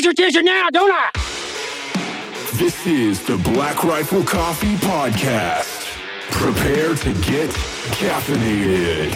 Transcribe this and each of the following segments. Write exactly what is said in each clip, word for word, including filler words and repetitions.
got your attention now, don't I? This is the Black Rifle Coffee Podcast. Prepare to get caffeinated.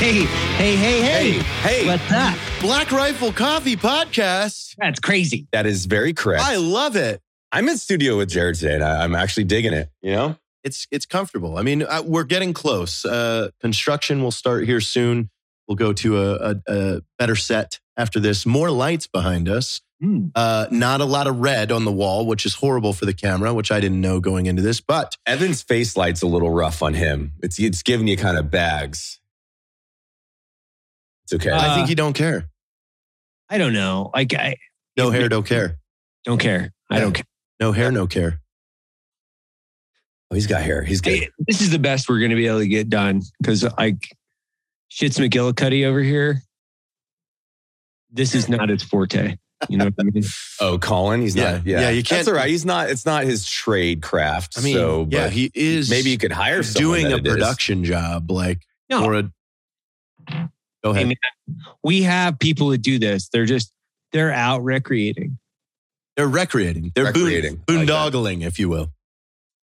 Hey, hey, hey, hey. Hey, hey. What's up? Black Rifle Coffee Podcast. That's crazy. That is very correct. I love it. I'm in studio with Jared today, and I'm actually digging it, you know? It's it's comfortable. I mean, I, we're getting close. Uh, construction will start here soon. We'll go to a, a, a better set after this. More lights behind us. Mm. Uh, not a lot of red on the wall, which is horrible for the camera, which I didn't know going into this. But Evan's face light's a little rough on him. It's it's giving you kind of bags. It's okay. Uh, I think you don't care. I don't know. Like I no hair, don't care. Don't care. I don't care. No hair, no care. Oh, he's got hair. He's good. Hey, this is the best we're going to be able to get done because like Schitt's McGillicuddy over here. This is not his forte. You know what I mean? Oh, Colin, he's yeah. not. Yeah, yeah, you can't. That's all right. He's not. It's not his trade craft. I mean, so, yeah, but he is. Maybe you could hire someone doing a production is. job, like no. or a. Go ahead. Hey, man, we have people that do this. They're just they're out recreating. They're recreating. They're recreating. Boon, boondoggling, like if you will.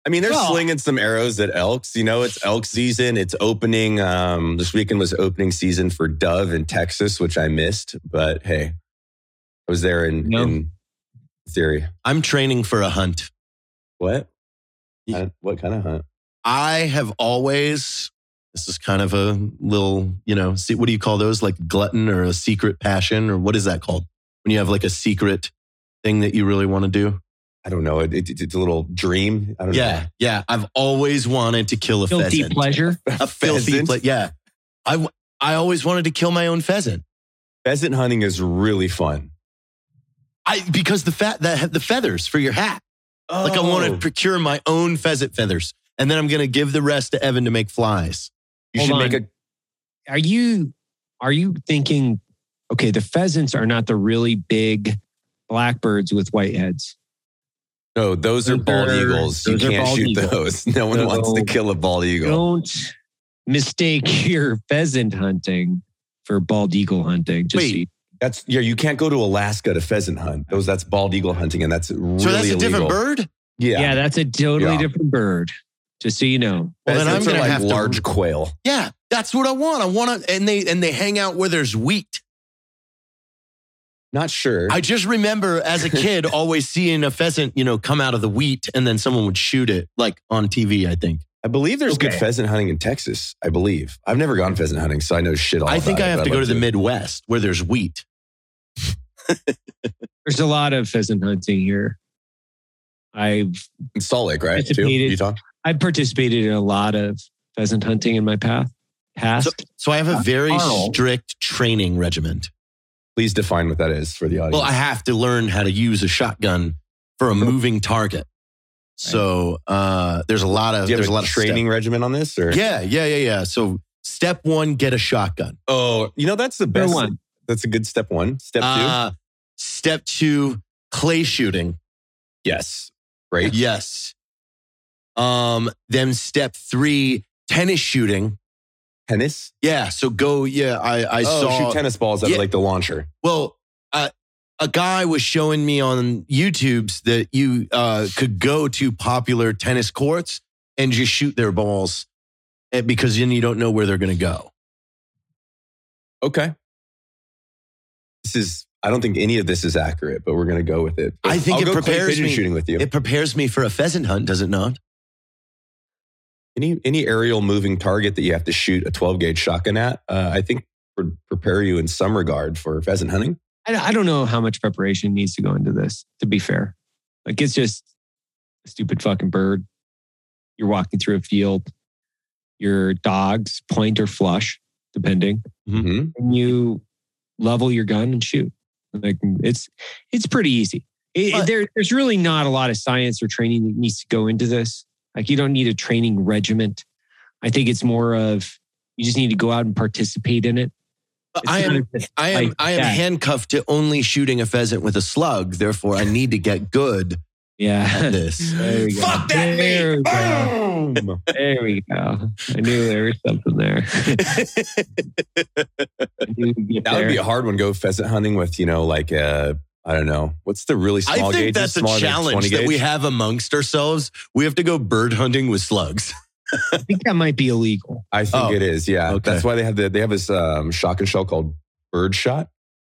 I mean, they're well, slinging some arrows at elks. You know, it's elk season. It's opening. Um, this weekend was opening season for dove in Texas, which I missed. But hey, I was there in, no. in theory. I'm training for a hunt. What? Yeah. What kind of hunt? I have always, this is kind of a little, you know, see, what do you call those? Like glutton or a secret passion or what is that called? When you have like a secret thing that you really want to do? I don't know. It, it, it's a little dream. I don't yeah, know. Yeah. I've always wanted to kill a filthy pheasant. Filthy pleasure. A filthy pleasure. Yeah. I, I always wanted to kill my own pheasant. Pheasant hunting is really fun. I Because the, fa- the, the feathers for your hat. Oh. Like I want to procure my own pheasant feathers. And then I'm going to give the rest to Evan to make flies. You Hold should on. make a... Are you, are you thinking, okay, the pheasants are not the really big blackbirds with white heads. No, those, those are bald are, eagles. You can't shoot eagles. those. No one so, wants to kill a bald eagle. Don't mistake your pheasant hunting for bald eagle hunting. Just Wait, that's yeah. You can't go to Alaska to pheasant hunt. Those that's bald eagle hunting, and that's really so that's a illegal. different bird. Yeah, yeah, that's a totally yeah. different bird. Just so you know. Well, then I'm going like to have large quail. Yeah, that's what I want. I want to, and they and they hang out where there's wheat. Not sure. I just remember as a kid always seeing a pheasant, you know, come out of the wheat and then someone would shoot it, like on T V, I think. I believe there's okay. good pheasant hunting in Texas, I believe. I've never gone pheasant hunting, so I know shit all I about think I have it, to go to the it. Midwest where there's wheat. There's a lot of pheasant hunting here. I've... In Salt Lake, right? Participated, too? I've participated in a lot of pheasant hunting in my path, past. So, so I have a very Carl. strict training regiment. Please define what that is for the audience. Well, I have to learn how to use a shotgun for a moving target. So uh, there's a lot of... Do you have there's a, a lot training of regimen on this? Or? Yeah, yeah, yeah, yeah. So step one, get a shotgun. Oh, you know, that's the best. One. That's a good step one. Step two? Uh, step two, clay shooting. Yes. Right? Yes. Um. Then step three, tennis shooting. Tennis? Yeah. So go. Yeah, I, I oh, saw shoot tennis balls out yeah. of like the launcher. Well, uh, a guy was showing me on YouTube's that you uh, could go to popular tennis courts and just shoot their balls, because then you don't know where they're going to go. Okay. This is. I don't think any of this is accurate, but we're going to go with it. But I think I'll it prepares me. Shooting with you. It prepares me for a pheasant hunt, does it not? Any any aerial moving target that you have to shoot a twelve gauge shotgun at, uh, I think would prepare you in some regard for pheasant hunting. I, I don't know how much preparation needs to go into this, to be fair. Like, it's just a stupid fucking bird. You're walking through a field. Your dogs point or flush, depending. Mm-hmm. And you level your gun and shoot. Like, it's it's pretty easy. It, but, there, there's really not a lot of science or training that needs to go into this. Like, you don't need a training regiment. I think it's more of you just need to go out and participate in it. I am, I am, like I am handcuffed to only shooting a pheasant with a slug. Therefore, I need to get good Yeah. This. There we go. Fuck that there man. We Boom. There we go. I knew there was something there. That there. Would be a hard one. Go pheasant hunting with, you know, like a, I don't know. What's the really small gauge? I think gauge? That's a challenge that we have amongst ourselves. We have to go bird hunting with slugs. I think that might be illegal. I think oh, it is. Yeah. Okay. That's why they have the, they have this um, shotgun shell called bird shot.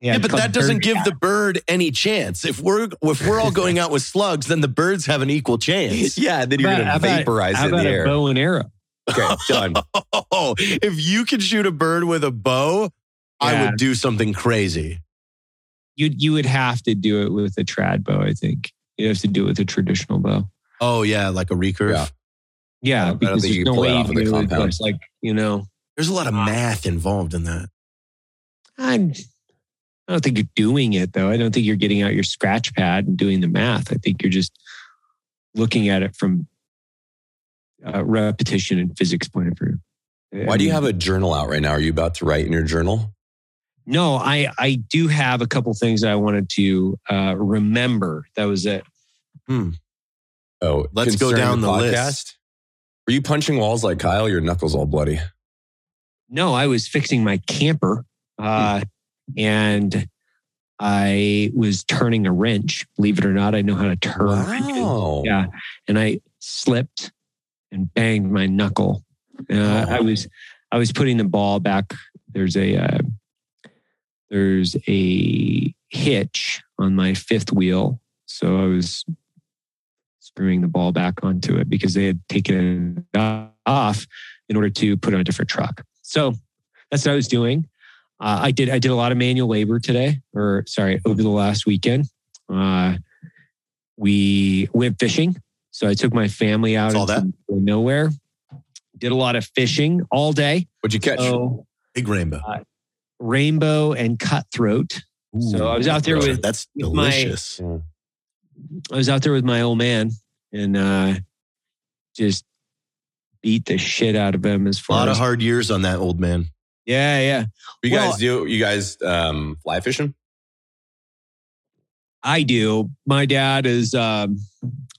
Yeah, yeah, but that doesn't give the bird any chance. If we're if we're all going out with slugs, then the birds have an equal chance. Yeah, then you're going to vaporize it in the air. How about a bow and arrow? Okay, done. Oh, if you could shoot a bird with a bow, yeah. I would do something crazy. You you would have to do it with a trad bow, I think. You'd have to do it with a traditional bow. Oh, yeah, like a recurve? Yeah, yeah I because there's no way you can do it. It's like, you know... There's a lot of math involved in that. I'm... I don't think you're doing it though. I don't think you're getting out your scratch pad and doing the math. I think you're just looking at it from uh, repetition and physics point of view. Why I mean, do you have a journal out right now? Are you about to write in your journal? No, I, I do have a couple things I wanted to uh, remember. That was it. Hmm. Oh, let's go down the, the list. Were you punching walls like Kyle? Your knuckles all bloody. No, I was fixing my camper. Uh, hmm. And I was turning a wrench. Believe it or not, I know how to turn. Wow. Yeah, and I slipped and banged my knuckle. Uh, wow. I was I was putting the ball back. There's a uh, there's a hitch on my fifth wheel, so I was screwing the ball back onto it because they had taken it off in order to put on a different truck. So that's what I was doing. Uh, I did I did a lot of manual labor today, or sorry, over the last weekend. Uh, we went fishing. So I took my family out into nowhere. Did a lot of fishing all day. What'd you catch? So, Big rainbow. Uh, rainbow and cutthroat. Ooh, so I was out there with... That's delicious. My, I was out there with my old man and uh, just beat the shit out of him as far as... A lot as, of hard years on that old man. Yeah, yeah. You guys well, do you guys um, fly fishing? I do. My dad is um,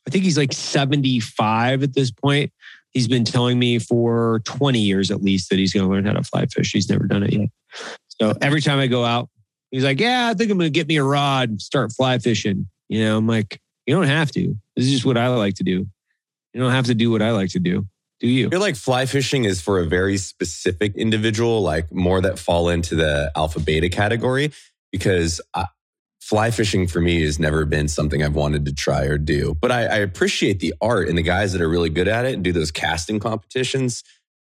I think he's like seventy-five at this point. He's been telling me for twenty years at least that he's going to learn how to fly fish. He's never done it yet. So every time I go out, he's like, "Yeah, I think I'm going to get me a rod and start fly fishing." You know, I'm like, "You don't have to. This is just what I like to do. You don't have to do what I like to do." Do you? You're like fly fishing is for a very specific individual, like more that fall into the alpha beta category, because I, fly fishing for me has never been something I've wanted to try or do. But I, I appreciate the art and the guys that are really good at it and do those casting competitions.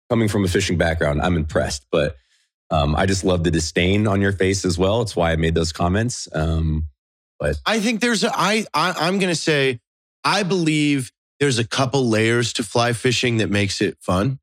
Coming from a fishing background, I'm impressed. But um, I just love the disdain on your face as well. It's why I made those comments. Um, but I think there's a, I, I, I'm going to say, I believe... There's a couple layers to fly fishing that makes it fun.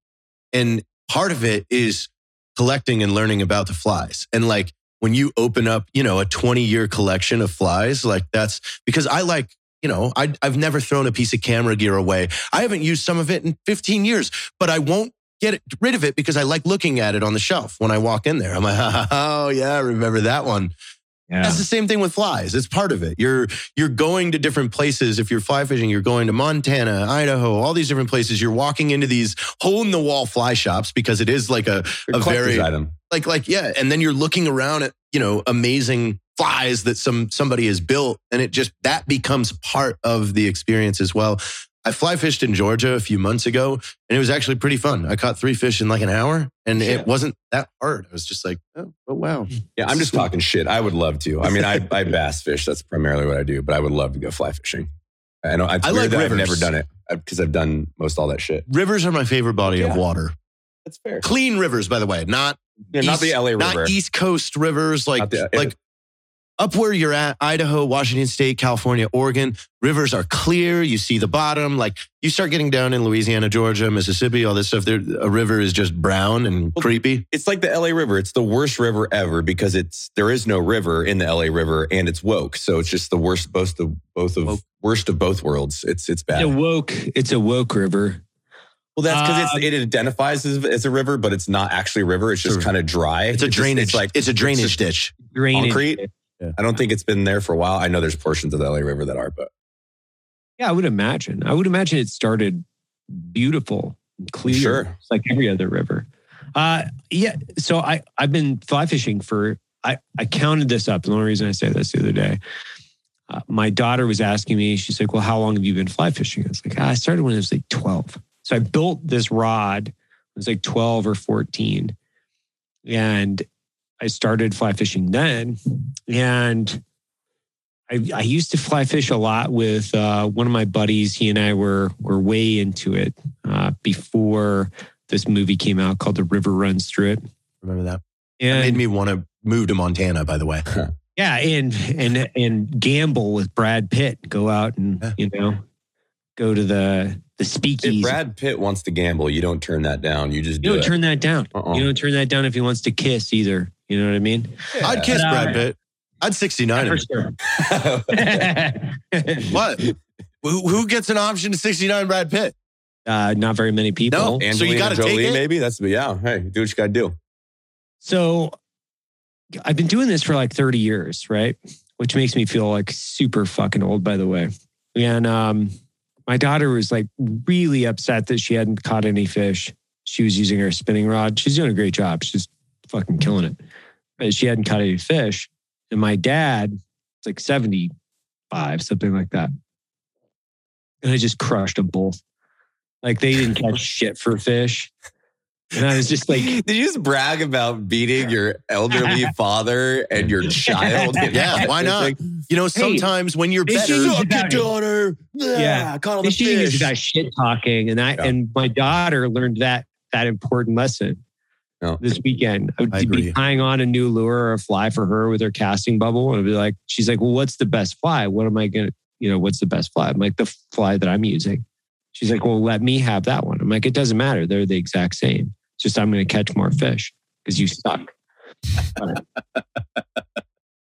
And part of it is collecting and learning about the flies. And like when you open up, you know, a twenty year collection of flies, like that's because I like, you know, I, I've never thrown a piece of camera gear away. I haven't used some of it in fifteen years, but I won't get rid of it because I like looking at it on the shelf when I walk in there. I'm like, oh yeah, I remember that one. Yeah. That's the same thing with flies. It's part of it. You're you're going to different places. If you're fly fishing, you're going to Montana, Idaho, all these different places. You're walking into these hole-in-the-wall fly shops because it is like a, a very... item. Like, like, yeah. And then you're looking around at, you know, amazing flies that some somebody has built. And it just, that becomes part of the experience as well. I fly fished in Georgia a few months ago and it was actually pretty fun. I caught three fish in like an hour and shit. It wasn't that hard. I was just like, oh, oh wow. Yeah, I'm just Sweet. talking shit. I would love to. I mean, I, I bass fish. That's primarily what I do, but I would love to go fly fishing. I know it's I weird like that rivers. I've never done it because I've done most all that shit. Rivers are my favorite body yeah. of water. That's fair. Clean rivers, by the way. Not, yeah, East, not the L A River. Not East Coast rivers. Like, the, like it, up where you're at, Idaho, Washington State, California, Oregon, rivers are clear. You see the bottom. Like you start getting down in Louisiana, Georgia, Mississippi, all this stuff. There, a river is just brown and well, creepy. It's like the L A River. It's the worst river ever because it's there is no river in the L A River, and it's woke. So it's just the worst, both the both of woke. worst of both worlds. It's it's bad. It's a woke. It's a woke river. Well, that's because uh, it identifies as, as a river, but it's not actually a river. It's just kind of dry. It's a it's drainage. Just, it's like it's a drainage it's ditch. Drainage. Concrete. Yeah. I don't think it's been there for a while. I know there's portions of the L A River that are, but Yeah, I would imagine. I would imagine it started beautiful and clear, sure, like every other river. Uh, yeah. So I, I've been fly fishing for, I, I counted this up. The only reason I say this the other day, uh, my daughter was asking me, she's like, well, how long have you been fly fishing? I was like, I started when I was like twelve. So I built this rod. It was like twelve or fourteen. And I started fly fishing then. And I, I used to fly fish a lot with uh, one of my buddies. He and I were were way into it uh, before this movie came out called The River Runs Through It. Remember that? And that made me want to move to Montana, by the way. Yeah, and and and gamble with Brad Pitt. Go out and, yeah, you know, go to the the speakeasy. If Brad Pitt wants to gamble, you don't turn that down. You just you do don't it. turn that down. Uh-uh. You don't turn that down if he wants to kiss either. You know what I mean? Yeah. I'd kiss but, uh, Brad Pitt. I'd sixty-nine him. Sure. What? Who, who gets an option to sixty-nine Brad Pitt? Uh, not very many people. No. Angelina, so you got to take it? Maybe that's, yeah. Hey, do what you got to do. So I've been doing this for like thirty years, right? Which makes me feel like super fucking old, by the way. And um, my daughter was like really upset that she hadn't caught any fish. She was using her spinning rod. She's doing a great job. She's fucking killing it. But she hadn't caught any fish. And my dad, it's like seventy-five, something like that. And I just crushed them both. Like they didn't catch shit for fish. And I was just like... Did you just brag about beating your elderly father and your child? Yeah, why not? Like, you know, sometimes hey, when you're better... It's about your daughter. Yeah. I caught all the fish. Fishing is about shit talking. And, I, yeah. and my daughter learned that that important lesson. No. This weekend, I would I be tying on a new lure or a fly for her with her casting bubble. And I'd be like, she's like, well, what's the best fly? What am I going to, you know, what's the best fly? I'm like, the fly that I'm using. She's like, well, let me have that one. I'm like, it doesn't matter. They're the exact same. It's just I'm going to catch more fish because you suck. It's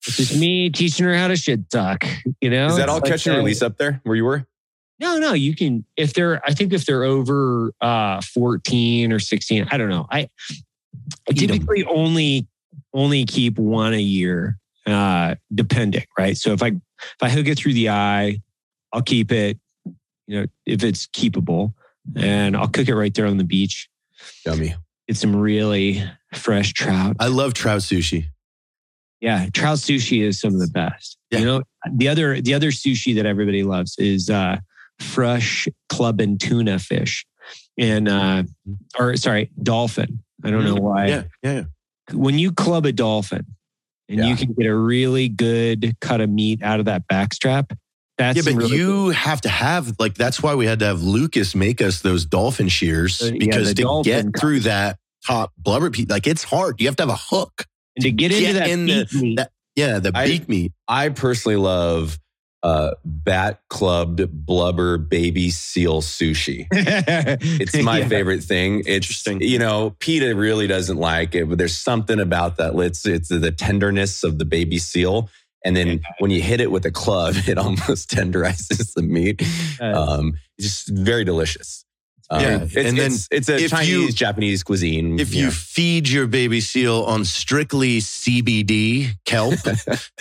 just me teaching her how to shit talk, you know? Is that all like catch and release up there where you were? No, no, you can, if they're, I think if they're over uh, fourteen or sixteen, I don't know. I, I typically only only keep one a year, uh, depending, right? So if I if I hook it through the eye, I'll keep it, you know, if it's keepable, and I'll cook it right there on the beach. Yummy. Get some really fresh trout. I love trout sushi. Yeah, trout sushi is some of the best. Yeah. You know, the other the other sushi that everybody loves is uh, fresh club and tuna fish, and uh, or sorry, dolphin. I don't know why. Yeah, yeah. When you club a dolphin and yeah. you can get a really good cut of meat out of that backstrap, that's yeah. But really you good. have to have like that's why we had to have Lucas make us those dolphin shears because yeah, to get cut. through that top blubber piece, like it's hard. You have to have a hook and to get, get into that, in beak the, meat. that yeah the I, beak meat. I personally love uh, bat clubbed blubber baby seal sushi. It's my yeah. favorite thing. It's, you know, PETA really doesn't like it, but there's something about that. It's, it's the tenderness of the baby seal. And then yeah. when you hit it with a club, it almost tenderizes the meat. Um, just very delicious. Um, yeah. It's, and then it's, it's a Chinese, you, Japanese cuisine. If yeah. you feed your baby seal on strictly C B D kelp,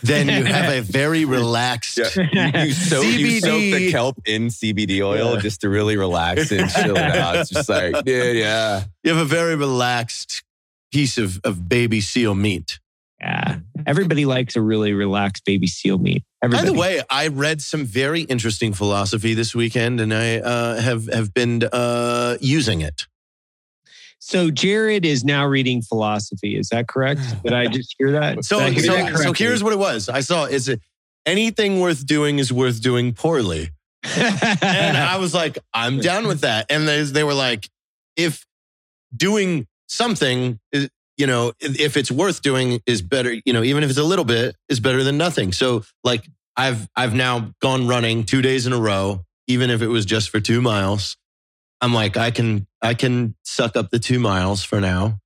then you have a very relaxed... Yeah. You, soak, C B D. You soak the kelp in C B D oil yeah. just to really relax and chill it out. It's just like, dude, yeah. You have a very relaxed piece of, of baby seal meat. Yeah. Everybody likes a really relaxed baby seal meat. Everybody. By the way, I read some very interesting philosophy this weekend, and I uh, have have been uh, using it. So Jared is now reading philosophy. Is that correct? Did I just hear that? So, hear so, that so here's what it was. I saw is it anything worth doing is worth doing poorly, and I was like, I'm down with that. And they they were like, if doing something is, you know, if it's worth doing is better, you know, even if it's a little bit, is better than nothing. So like I've I've now gone running two days in a row, even if it was just for two miles. I'm like, I can I can suck up the two miles for now.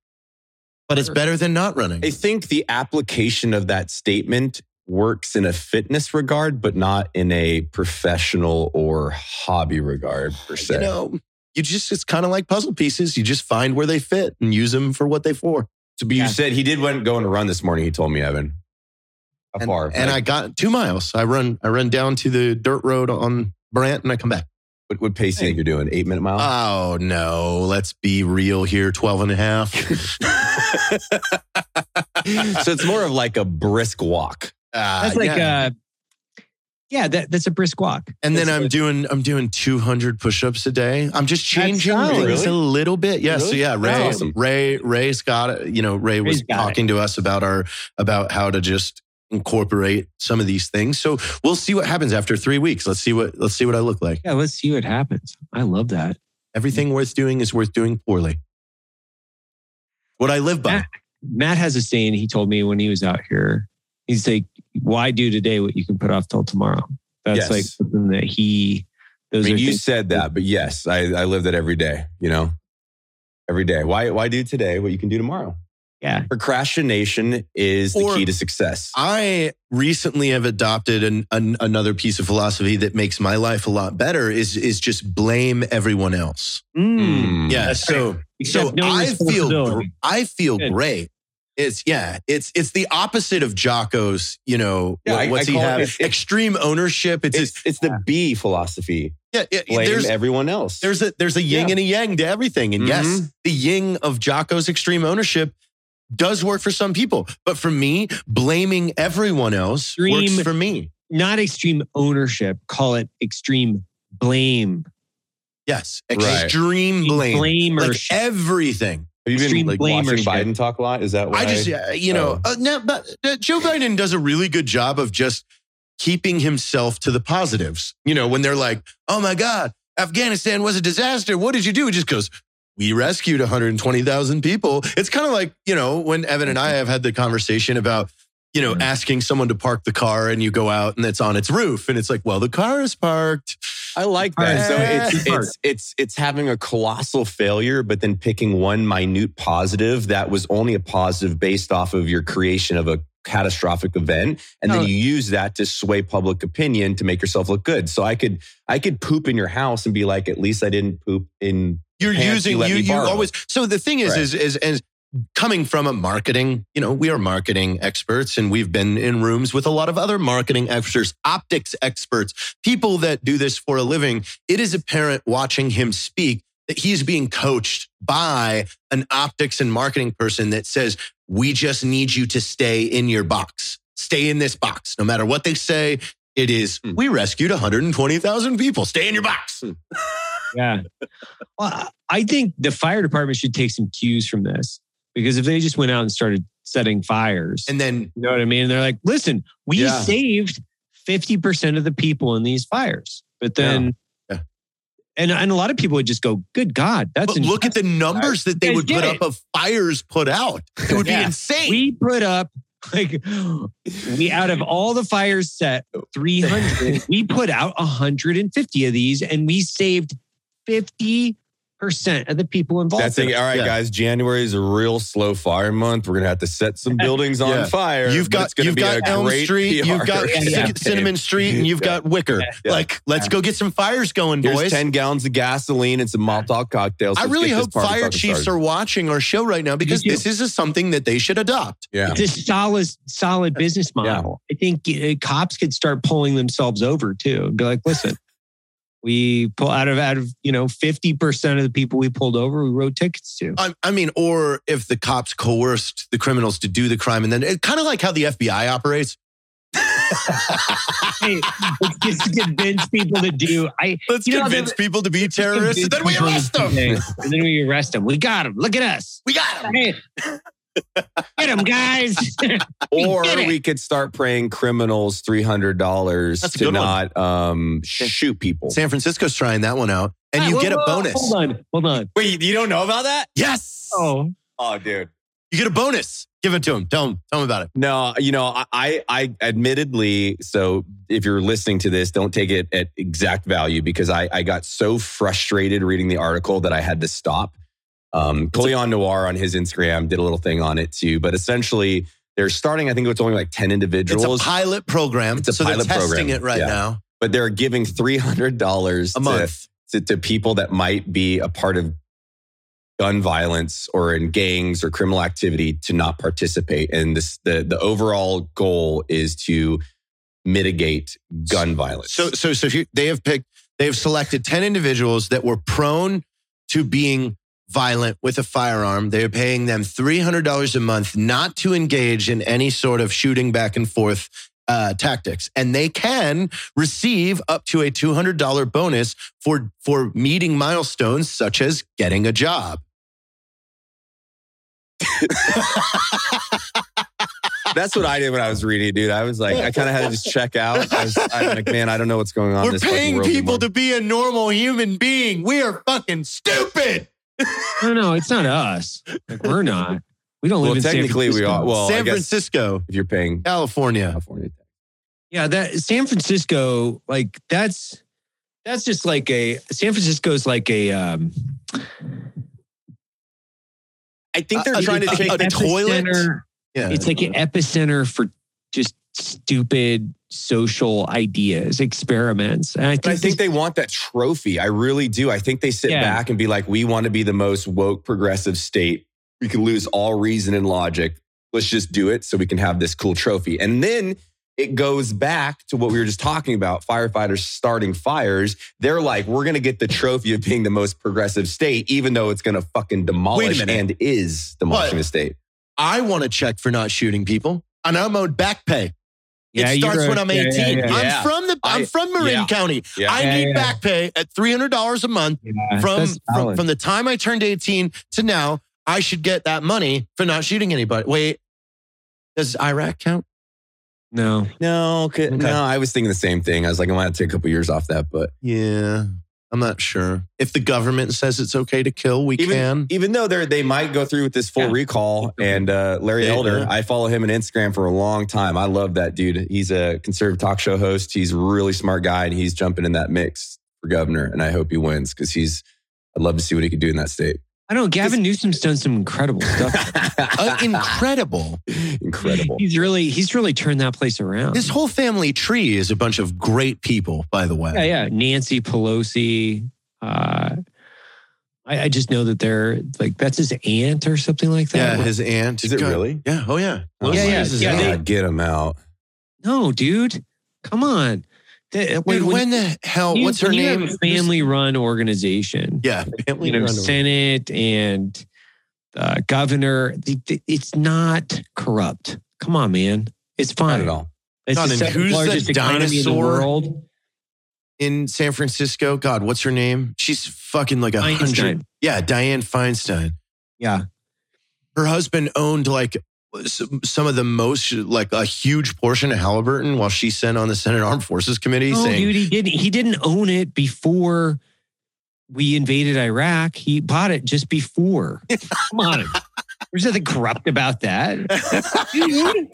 But it's better than not running. I think the application of that statement works in a fitness regard, but not in a professional or hobby regard per se. You know, you just it's kind of like puzzle pieces. You just find where they fit and use them for what they're for. So, but you yeah. said he did went go on a run this morning. He told me, Evan, how and, far? And right? I got two miles. I run. I run down to the dirt road on Brant, and I come back. What, what pace do you think you're doing? Eight minute mile? Oh, no. Let's be real here. twelve and a half. So it's more of like a brisk walk. Uh, that's like yeah. a, yeah, that, that's a brisk walk. And that's then I'm good. doing, I'm doing two hundred push-ups a day. I'm just changing things really? a little bit. Yeah. Really? So yeah, Ray, oh, awesome. Ray, Ray's got, you know, Ray Ray's was talking it. to us about our, about how to just incorporate some of these things. So we'll see what happens after three weeks. Let's see what, let's see what I look like. Yeah. Let's see what happens. I love that. Everything yeah. worth doing is worth doing poorly. What I live by. Matt, Matt has a saying he told me when he was out here. He's like, why do today what you can put off till tomorrow? That's yes. like something that he... Those I mean, are you said that, but yes, I, I live that every day, you know? Every day. Why why do today what you can do tomorrow? Yeah. Procrastination is the or, key to success. I recently have adopted an, an, another piece of philosophy that makes my life a lot better is, is just blame everyone else. Mm. Yeah, That's so, so no I, feel, I feel Good. great. It's yeah, it's it's the opposite of Jocko's, you know, yeah, what, what's I, I he have? It, extreme ownership. It's it's, it's, it's the yeah. B philosophy. Yeah, it, blame there's, everyone else. There's a there's a yin yeah. and a yang to everything. And mm-hmm. yes, the yin of Jocko's extreme ownership does work for some people. But for me, blaming everyone else extreme, works for me. Not extreme ownership. Call it extreme blame. Yes, extreme right. blame. Like everything. Have you Extreme been like watching Biden shit. talk a lot? Is that why? I just, uh, you know, oh. uh, no, but uh, Joe Biden does a really good job of just keeping himself to the positives. You know, when they're like, oh my God, Afghanistan was a disaster. What did you do? He just goes, we rescued one hundred twenty thousand people. It's kind of like, you know, when Evan and I have had the conversation about, you know, asking someone to park the car and you go out and it's on its roof. And it's like, well, the car is parked. I like that. So it's, it's, it's, it's having a colossal failure, but then picking one minute positive that was only a positive based off of your creation of a catastrophic event. And then you use that to sway public opinion to make yourself look good. So I could, I could poop in your house and be like, at least I didn't poop in You're pants, using, you, let you, me borrow. you always, so the thing is, right. is, is, is, is coming from a marketing, you know, we are marketing experts and we've been in rooms with a lot of other marketing experts, optics experts, people that do this for a living. It is apparent watching him speak that he's being coached by an optics and marketing person that says, we just need you to stay in your box, stay in this box. No matter what they say, it is, hmm. we rescued one hundred twenty thousand people, stay in your box. Yeah. Well, I think the fire department should take some cues from this. Because if they just went out and started setting fires, and then you know what I mean, they're like, "Listen, we yeah. saved fifty percent of the people in these fires." But then, yeah. Yeah. and and a lot of people would just go, "Good God, that's!" But look at the numbers that they would put up of fires put out. It would yeah. be insane. We put up like we out of all the fires set three hundred. We put out a hundred and fifty of these, and we saved fifty. Percent of the people involved. That's like, all right, yeah. guys. January is a real slow fire month. We're gonna have to set some buildings yeah. on fire. You've got, you've got Elm Street, P R you've got yeah. Cinnamon Street, and you've yeah. got Wicker. Yeah. Like, yeah. let's go get some fires going, Here's boys. Ten gallons of gasoline and some Molotov cocktails. Let's I really hope fire chiefs started. are watching our show right now because this is a, something that they should adopt. Yeah, it's a solid, solid business model. Yeah. I think uh, cops could start pulling themselves over too and be like, listen. We pull out of out of you know fifty percent of the people we pulled over, we wrote tickets to. I, I mean, or if the cops coerced the criminals to do the crime, and then it's kind of like how the F B I operates. Hey, let's just convince people to do. I let's you know, convince the, people to be terrorists, and then we arrest them. And then we arrest them. We got them. Look at us. We got them. Hey. Get them, guys. Or we could start paying criminals three hundred dollars That's to not um, shoot people. San Francisco's trying that one out. And right, you whoa, get a bonus. Hold on, hold on. Wait, you don't know about that? Yes. Oh, oh, dude. You get a bonus. Give it to him. Tell him. Tell him about it. No, you know, I, I admittedly, so if you're listening to this, don't take it at exact value because I, I got so frustrated reading the article that I had to stop. Um, Colin Noir on his Instagram did a little thing on it too, but essentially they're starting, I think it's only like ten individuals. It's a pilot program. It's a so pilot they're testing program. it right yeah. now. But they're giving three hundred dollars a month to, to, to people that might be a part of gun violence or in gangs or criminal activity to not participate. And this, the, the overall goal is to mitigate gun violence. So, so, so if you, they have picked... They've selected ten individuals that were prone to being violent with a firearm. They are paying them three hundred dollars a month not to engage in any sort of shooting back and forth uh, tactics. And they can receive up to a two hundred dollars bonus for, for meeting milestones such as getting a job. That's what I did when I was reading, dude. I was like, I kind of had to just check out. I was, I was like, man, I don't know what's going on. We're this paying people to be a normal human being. We are fucking stupid. No, no, it's not us. Like, we're not. We don't well, live in San Francisco. Technically, we are. Well, San Francisco. If you're paying California, California. Yeah, that San Francisco, like that's that's just like a San Francisco's like a. Um, I think they're uh, trying to take the toilet. Yeah, it's like an epicenter for just stupid social ideas, experiments. And I think, but I think they want that trophy. I really do. I think they sit yeah. back and be like, we want to be the most woke, progressive state. We can lose all reason and logic. Let's just do it so we can have this cool trophy. And then it goes back to what we were just talking about, firefighters starting fires. They're like, we're going to get the trophy of being the most progressive state, even though it's going to fucking demolish and is demolishing what? the state. I want to check for not shooting people, and I'm owed back pay. Yeah, it starts when I'm eighteen. Yeah, yeah, yeah. I'm yeah. from the I'm from Marin yeah. County. Yeah. I need yeah, yeah. back pay at three hundred dollars a month yeah, from, from from the time I turned eighteen to now. I should get that money for not shooting anybody. Wait, does Iraq count? No, no, okay. no. I was thinking the same thing. I was like, I might have to take a couple years off that, but yeah. I'm not sure. If the government says it's okay to kill, we even, can. Even though they they might go through with this full yeah. recall. And uh, Larry they, Elder, yeah. I follow him on Instagram for a long time. I love that dude. He's a conservative talk show host. He's a really smart guy, and he's jumping in that mix for governor. And I hope he wins because he's. I'd love to see what he could do in that state. I know Gavin Newsom's done some incredible stuff. uh, incredible, incredible. He's really he's really turned that place around. His whole family tree is a bunch of great people, by the way. Yeah, yeah. Nancy Pelosi. Uh, I, I just know that they're like that's his aunt or something like that. Yeah, his aunt. Is it God. really? Yeah. Oh yeah. Oh, yeah, yeah. yeah they, get him out. No, dude. Come on. Wait, when, when the hell? You, what's her name? A family-run organization. Yeah, family-run. You know, Senate and uh, governor. It's not corrupt. Come on, man. It's fine. Not at all. It's God, the second largest economy in the world. In San Francisco, God, what's her name? She's fucking like a hundred. Yeah, Dianne Feinstein. Yeah, her husband owned like. Some of the most, like a huge portion of Halliburton, while she sent on the Senate Armed Forces Committee. No, saying, dude, he didn't. He didn't own it before we invaded Iraq. He bought it just before. Come on, there's nothing corrupt about that, dude.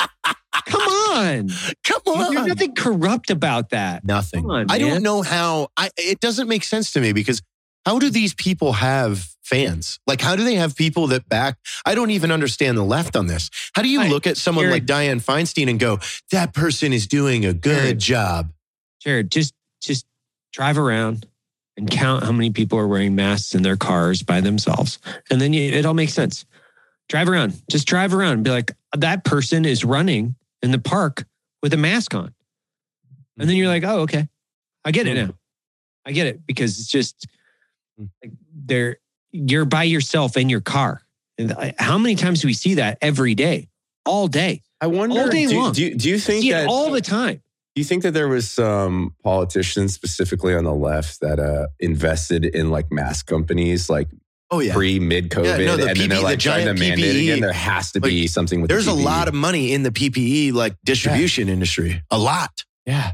Come on, come on. There's nothing corrupt about that. Nothing. On, I don't know how. I. It doesn't make sense to me because how do these people have? Fans. Like, how do they have people that back? I don't even understand the left on this. How do you look at someone Jared, like Dianne Feinstein and go, that person is doing a good Jared, job? Jared, just just drive around and count how many people are wearing masks in their cars by themselves. And then you, it all makes sense. Drive around. Just drive around and be like, that person is running in the park with a mask on. And then you're like, oh, okay. I get it now. I get it because it's just like they're you're by yourself in your car. And how many times do we see that every day? All day. I wonder. All day do, long. Do, do you think that, all the time. Do you think that there was some politicians specifically on the left that uh, invested in like mask companies like oh, yeah. pre, mid-COVID? Yeah, no, the and P P E, then they're like the trying to mandate P P E, again. There has to like, be something with there's the There's a lot of money in the P P E like distribution yeah. industry. A lot. Yeah.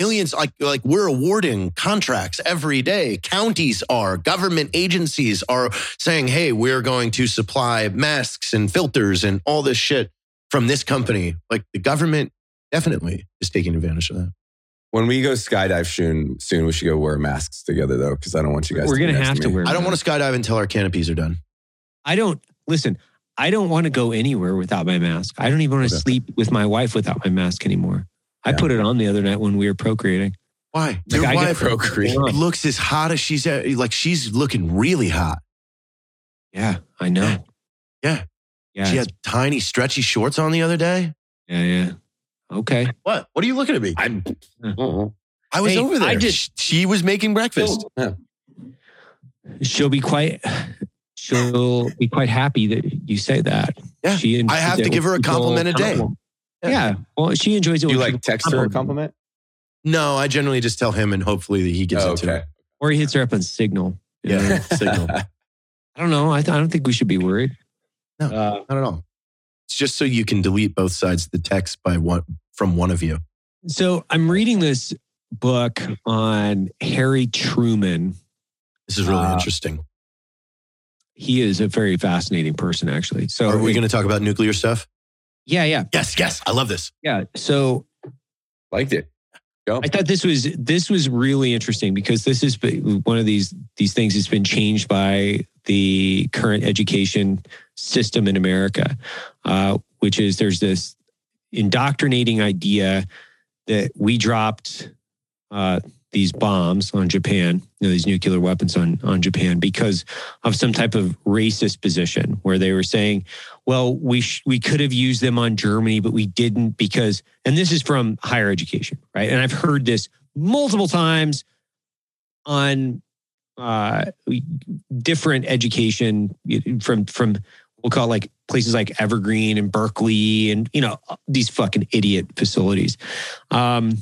Millions, like like we're awarding contracts every day. Counties are, government agencies are saying, hey, we're going to supply masks and filters and all this shit from this company. Like the government definitely is taking advantage of that. When we go skydive soon, soon we should go wear masks together though, because I don't want you guys we're to We're going to have to wear masks. I don't want to skydive until our canopies are done. I don't, listen, I don't want to go anywhere without my mask. I don't even want to okay. sleep with my wife without my mask anymore. I yeah. put it on the other night when we were procreating. Why? Like Your I wife procreating. looks as hot as she's at, like she's looking really hot. Yeah, I know. Yeah. yeah. She had tiny stretchy shorts on the other day. Yeah, yeah. Okay. What? What are you looking at me? I'm, I was hey, over there. I just, she was making breakfast. Oh, yeah. She'll be quite. She'll be quite happy that you say that. Yeah, she I have to give her a compliment a day. Yeah. yeah, well, she enjoys it. You like text her a compliment? No, I generally just tell him, and hopefully that he gets oh, it okay. to me. Or he hits her up on Signal. Yeah, know, Signal. I don't know. I, th- I don't think we should be worried. No, uh, not at all. It's just so you can delete both sides of the text by one from one of you. So I'm reading this book on Harry Truman. This is really uh, interesting. He is a very fascinating person, actually. So, are we going to talk about nuclear stuff? Yeah, yeah. Yes, yes. I love this. Yeah. So, liked it. Go. I thought this was this was really interesting because this is one of these these things that's been changed by the current education system in America, uh, which is there's this indoctrinating idea that we dropped uh, these bombs on Japan, you know, these nuclear weapons on, on Japan because of some type of racist position where they were saying, well, we sh- we could have used them on Germany, but we didn't because, and this is from higher education, right? And I've heard this multiple times on uh, different education from, from we'll call it like places like Evergreen and Berkeley and, you know, these fucking idiot facilities. Um,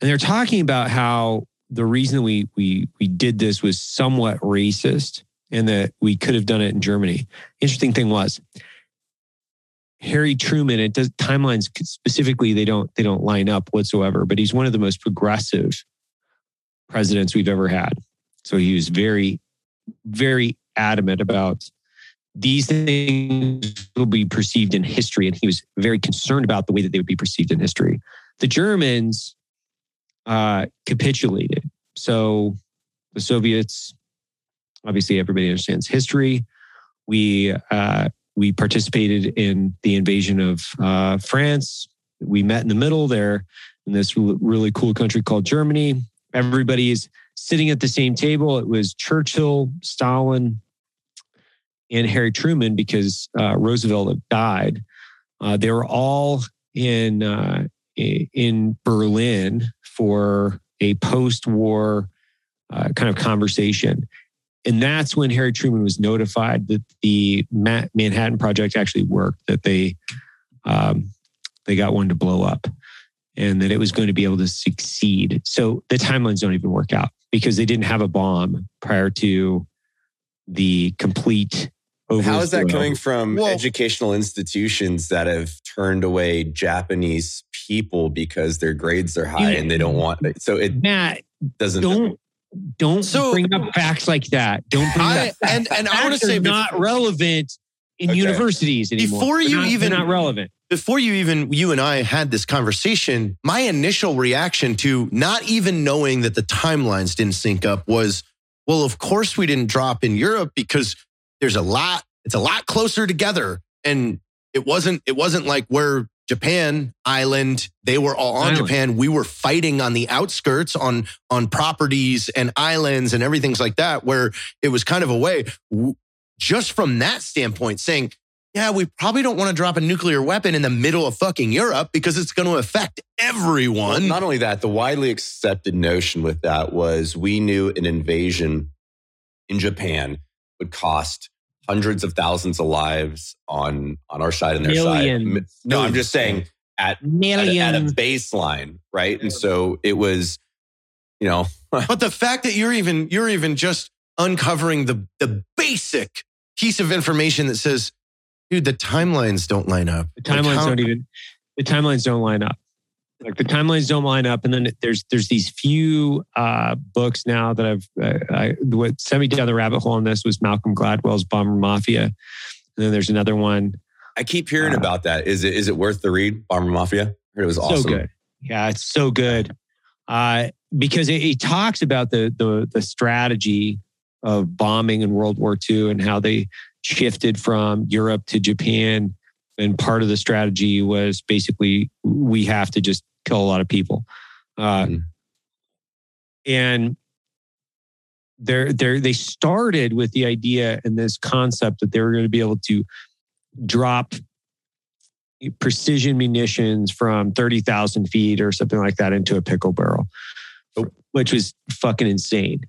And they're talking about how the reason we we we did this was somewhat racist and that we could have done it in Germany. Interesting thing was Harry Truman, it does timelines specifically, they don't they don't line up whatsoever, but he's one of the most progressive presidents we've ever had. So he was very, very adamant about these things will be perceived in history. And he was very concerned about the way that they would be perceived in history. The Germans Uh, capitulated. So the Soviets, obviously everybody understands history. We uh, we participated in the invasion of uh, France. We met in the middle there in this really cool country called Germany. Everybody's sitting at the same table. It was Churchill, Stalin, and Harry Truman because uh, Roosevelt had died. Uh, they were all in uh, in Berlin for a post-war uh, kind of conversation. And that's when Harry Truman was notified that the Manhattan Project actually worked, that they um, they got one to blow up and that it was going to be able to succeed. So the timelines don't even work out because they didn't have a bomb prior to the complete overthrow. How is that coming from well, educational institutions that have turned away Japanese people because their grades are high yeah. and they don't want it? So it Matt, doesn't don't don't so, bring up facts like that. Don't bring I, up and and facts I want to say not before, relevant in okay. universities anymore. Before you not, even not relevant. Before you even you and I had this conversation, my initial reaction to not even knowing that the timelines didn't sync up was, well, of course we didn't drop in Europe because there's a lot. It's a lot closer together, and it wasn't. It wasn't like we're Japan island. They were all on island. Japan. We were fighting on the outskirts, on on properties and islands and everything's like that. Where it was kind of a way, just from that standpoint, saying, yeah, we probably don't want to drop a nuclear weapon in the middle of fucking Europe because it's going to affect everyone. Well, not only that, the widely accepted notion with that was we knew an invasion in Japan would cost hundreds of thousands of lives on, on our side and their Millions. side. No, I'm just saying at, at, a, at a baseline, right? And so it was, you know. But the fact that you're even you're even just uncovering the the basic piece of information that says, dude, the timelines don't line up. The timelines like how- don't even. The timelines don't line up. Like the timelines don't line up, and then there's there's these few uh, books now that I've uh, I, what sent me down the rabbit hole on this was Malcolm Gladwell's Bomber Mafia, and then there's another one. I keep hearing uh, about that. Is it is it worth the read? Bomber Mafia. I heard it was awesome. So good. Yeah, it's so good uh, because it, it talks about the the the strategy of bombing in World War Two and how they shifted from Europe to Japan, and part of the strategy was basically we have to just kill a lot of people, uh, mm. and they they they started with the idea and this concept that they were going to be able to drop precision munitions from thirty thousand feet or something like that into a pickle barrel. Oh. which was fucking insane.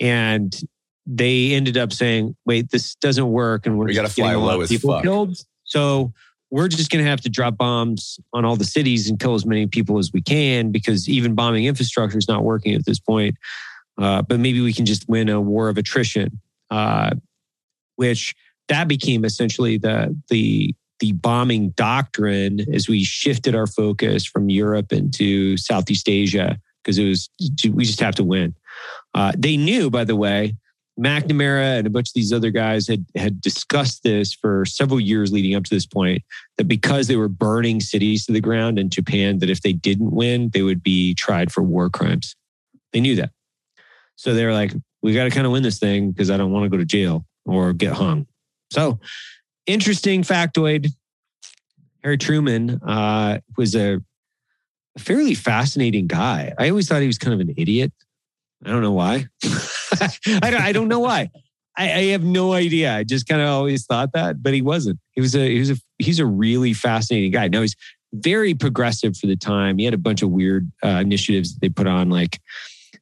And they ended up saying, "Wait, this doesn't work," and we're we got to fly low as people fuck. Killed. So we're just going to have to drop bombs on all the cities and kill as many people as we can, because even bombing infrastructure is not working at this point. Uh, but maybe we can just win a war of attrition, uh, which that became essentially the the the bombing doctrine as we shifted our focus from Europe into Southeast Asia, because it was we just have to win. Uh, they knew, by the way, McNamara and a bunch of these other guys had had discussed this for several years leading up to this point, that because they were burning cities to the ground in Japan, that if they didn't win, they would be tried for war crimes. They knew that. So they were like, we got to kind of win this thing because I don't want to go to jail or get hung. So interesting factoid. Harry Truman uh, was a fairly fascinating guy. I always thought he was kind of an idiot. I don't know why. I, don't, I don't know why. I, I have no idea. I just kind of always thought that, but he wasn't. He was a he was a he's a really fascinating guy. Now, he's very progressive for the time. He had a bunch of weird uh, initiatives that they put on, like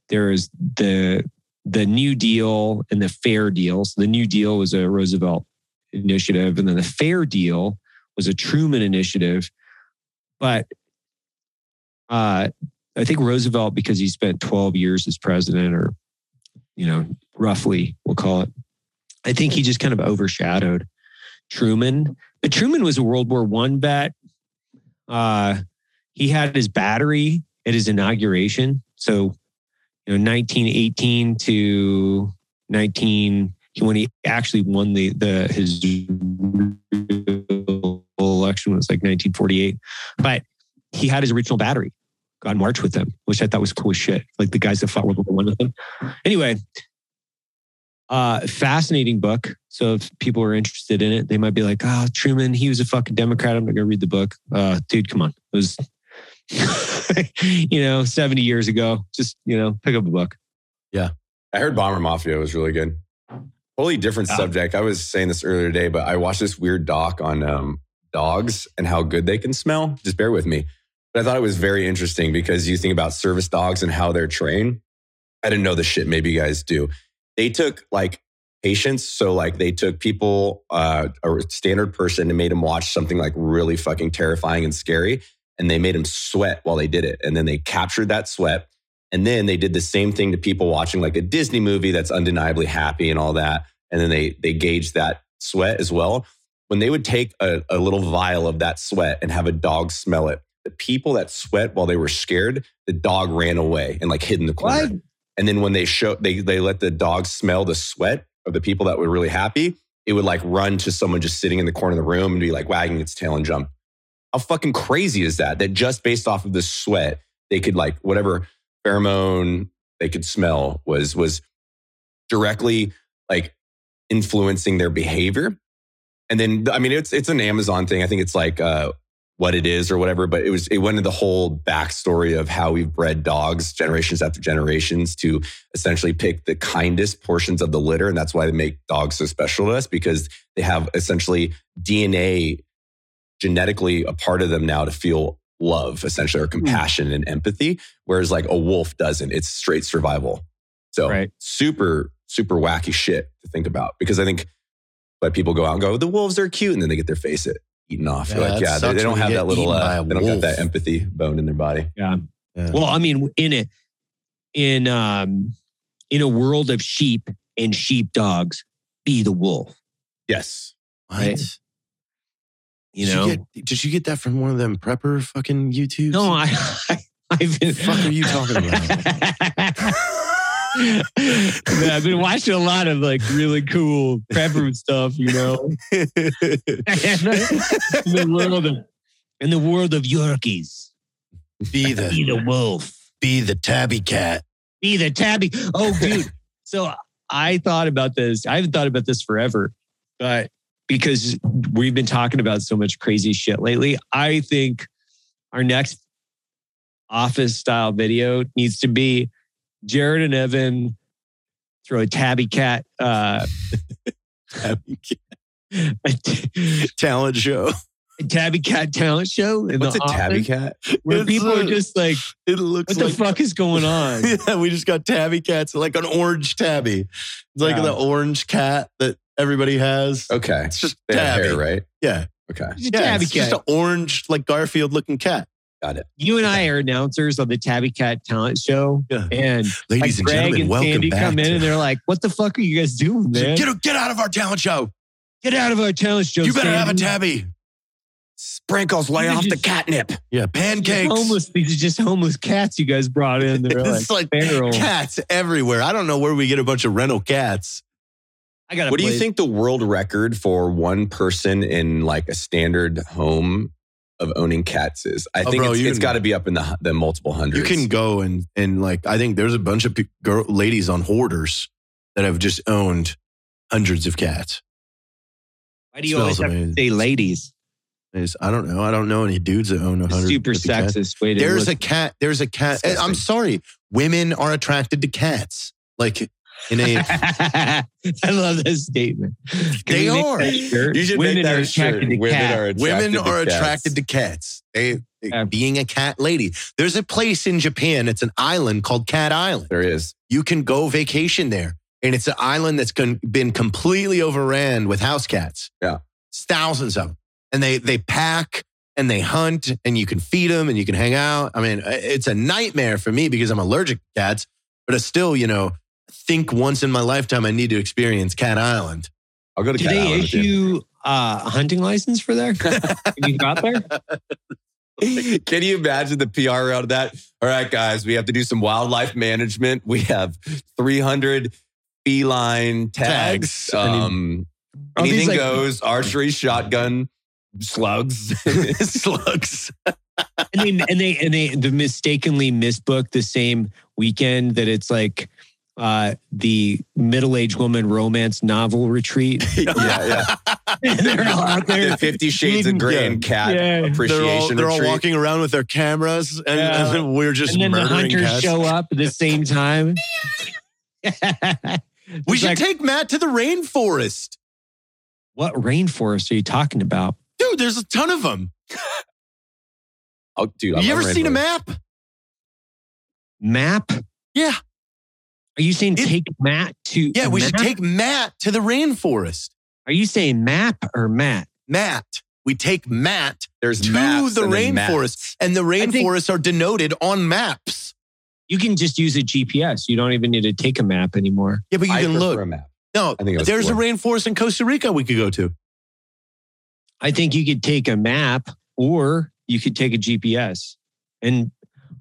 there is the the New Deal and the Fair Deal. So the New Deal was a Roosevelt initiative, and then the Fair Deal was a Truman initiative. But uh, I think Roosevelt, because he spent twelve years as president, or you know, roughly, we'll call it. I think he just kind of overshadowed Truman. But Truman was a World War One vet. Uh, he had his battery at his inauguration. So, you know, nineteen eighteen to nineteen, when he actually won the, the his election, it was like nineteen forty-eight. But he had his original battery. God march with them, which I thought was cool as shit. Like the guys that fought World War One with them. Anyway, uh, fascinating book. So if people are interested in it, they might be like, oh, Truman, he was a fucking Democrat. I'm not going to read the book. Uh, dude, come on. It was, you know, seventy years ago. Just, you know, pick up a book. Yeah. I heard Bomber Mafia was really good. Totally different yeah. subject. I was saying this earlier today, but I watched this weird doc on um, dogs and how good they can smell. Just bear with me. But I thought it was very interesting because you think about service dogs and how they're trained. I didn't know the shit. Maybe you guys do. They took like patients. So like they took people, uh, a standard person, and made them watch something like really fucking terrifying and scary. And they made them sweat while they did it. And then they captured that sweat. And then they did the same thing to people watching like a Disney movie that's undeniably happy and all that. And then they they gauged that sweat as well. When they would take a, a little vial of that sweat and have a dog smell it, the people that sweat while they were scared, the dog ran away and like hid in the corner. What? And then when they show, they they let the dog smell the sweat of the people that were really happy, it would like run to someone just sitting in the corner of the room and be like wagging its tail and jump. How fucking crazy is that? That just based off of the sweat, they could like whatever pheromone they could smell was was directly like influencing their behavior. And then I mean it's it's an Amazon thing. I think it's like. Uh, what it is or whatever, but it was it went into the whole backstory of how we've bred dogs generations after generations to essentially pick the kindest portions of the litter. And that's why they make dogs so special to us, because they have essentially D N A genetically a part of them now to feel love, essentially, or compassion mm. and empathy. Whereas like a wolf doesn't, it's straight survival. So right. super, super wacky shit to think about, because I think but people go out and go, the wolves are cute. And then they get their face it. Eaten off. Yeah, you're like, yeah, they, they don't have that little, uh, they don't have that empathy bone in their body. Yeah. yeah. Well, I mean, in a, in, um, in a world of sheep and sheepdogs, be the wolf. Yes. Right. What? You did know, you get, did you get that from one of them prepper fucking YouTubes? No, I, I I've been. What the fuck are you talking about? I've been watching a lot of like really cool prepper stuff, you know. in, the world of, in the world of Yorkies. Be the, be the wolf. Be the tabby cat. Be the tabby. Oh, dude. So I thought about this. I haven't thought about this forever, but because we've been talking about so much crazy shit lately, I think our next office style video needs to be Jared and Evan throw a tabby cat, uh, tabby cat. T- talent show. Tabby Cat talent show. In What's the a office, Tabby Cat? Where it's people a, are just like, it looks what like, the fuck is going on? Yeah, we just got Tabby Cats, like an orange tabby. It's like yeah. the orange cat that everybody has. Okay. It's just they tabby. Hair, right? Yeah. Okay. It's a yeah, tabby it's cat. Just an orange, like Garfield looking cat. Got it. You and I are announcers on the Tabby Cat talent show. Yeah. And ladies like and Greg gentlemen, and welcome Sandy back. Come in to... and they're like, what the fuck are you guys doing, man? Get, get out of our talent show. Get out of our talent show. You better Sandy. Have a tabby. Sprinkles, lay off just, the catnip. Yeah, pancakes. Homeless, these are just homeless cats you guys brought in. They're it's like, like cats everywhere. I don't know where we get a bunch of rental cats. I got. What play. Do you think the world record for one person in like a standard home of owning cats is? I oh, think bro, it's, it's got to be up in the the multiple hundreds. You can go and and like I think there's a bunch of girl, ladies on Hoarders that have just owned hundreds of cats. Why do you always have to say ladies? Is, I don't know. I don't know any dudes that own a hundred. Super sexist. Cat. Way to there's look. A cat. There's a cat. Disgusting. I'm sorry. Women are attracted to cats. Like in a. I love that statement. Can they are. You should women make that a shirt. Women cats. Are attracted. Women to are cats. Attracted to cats. They, they uh, being a cat lady. There's a place in Japan. It's an island called Cat Island. There is. You can go vacation there, and it's an island that's been completely overran with house cats. Yeah, it's thousands of them. And they they pack and they hunt and you can feed them and you can hang out. I mean, it's a nightmare for me because I'm allergic to cats. But I still, you know, think once in my lifetime I need to experience Cat Island. I'll go to do Cat Island. Do they issue uh, a hunting license for there? You got there? Can you imagine the P R out of that? All right, guys, we have to do some wildlife management. We have three hundred feline tags. tags. Um, I mean, anything like, goes, archery, shotgun. Slugs, slugs, and they and they and they the mistakenly misbooked the same weekend that it's like uh, the middle-aged woman romance novel retreat. Yeah, yeah. And they're all out there. The Fifty Shades of Grey and cat yeah. appreciation. They're all, they're retreat. All walking around with their cameras, and, yeah. and we're just and then murdering the hunters cats. Show up at the same time. We should like, take Matt to the rainforest. What rainforest are you talking about? Dude, there's a ton of them. Oh, dude, I you ever seen a map? Map? Yeah. Are you saying it, take Matt to... Yeah, we map? Should take Matt to the rainforest. Are you saying map or Matt? Matt. We take Matt there's to maps the and rainforest. And the rainforests are denoted on maps. You can just use a G P S. You don't even need to take a map anymore. Yeah, but you I can look. A map. No, there's cool. a rainforest in Costa Rica we could go to. I think you could take a map or you could take a G P S. And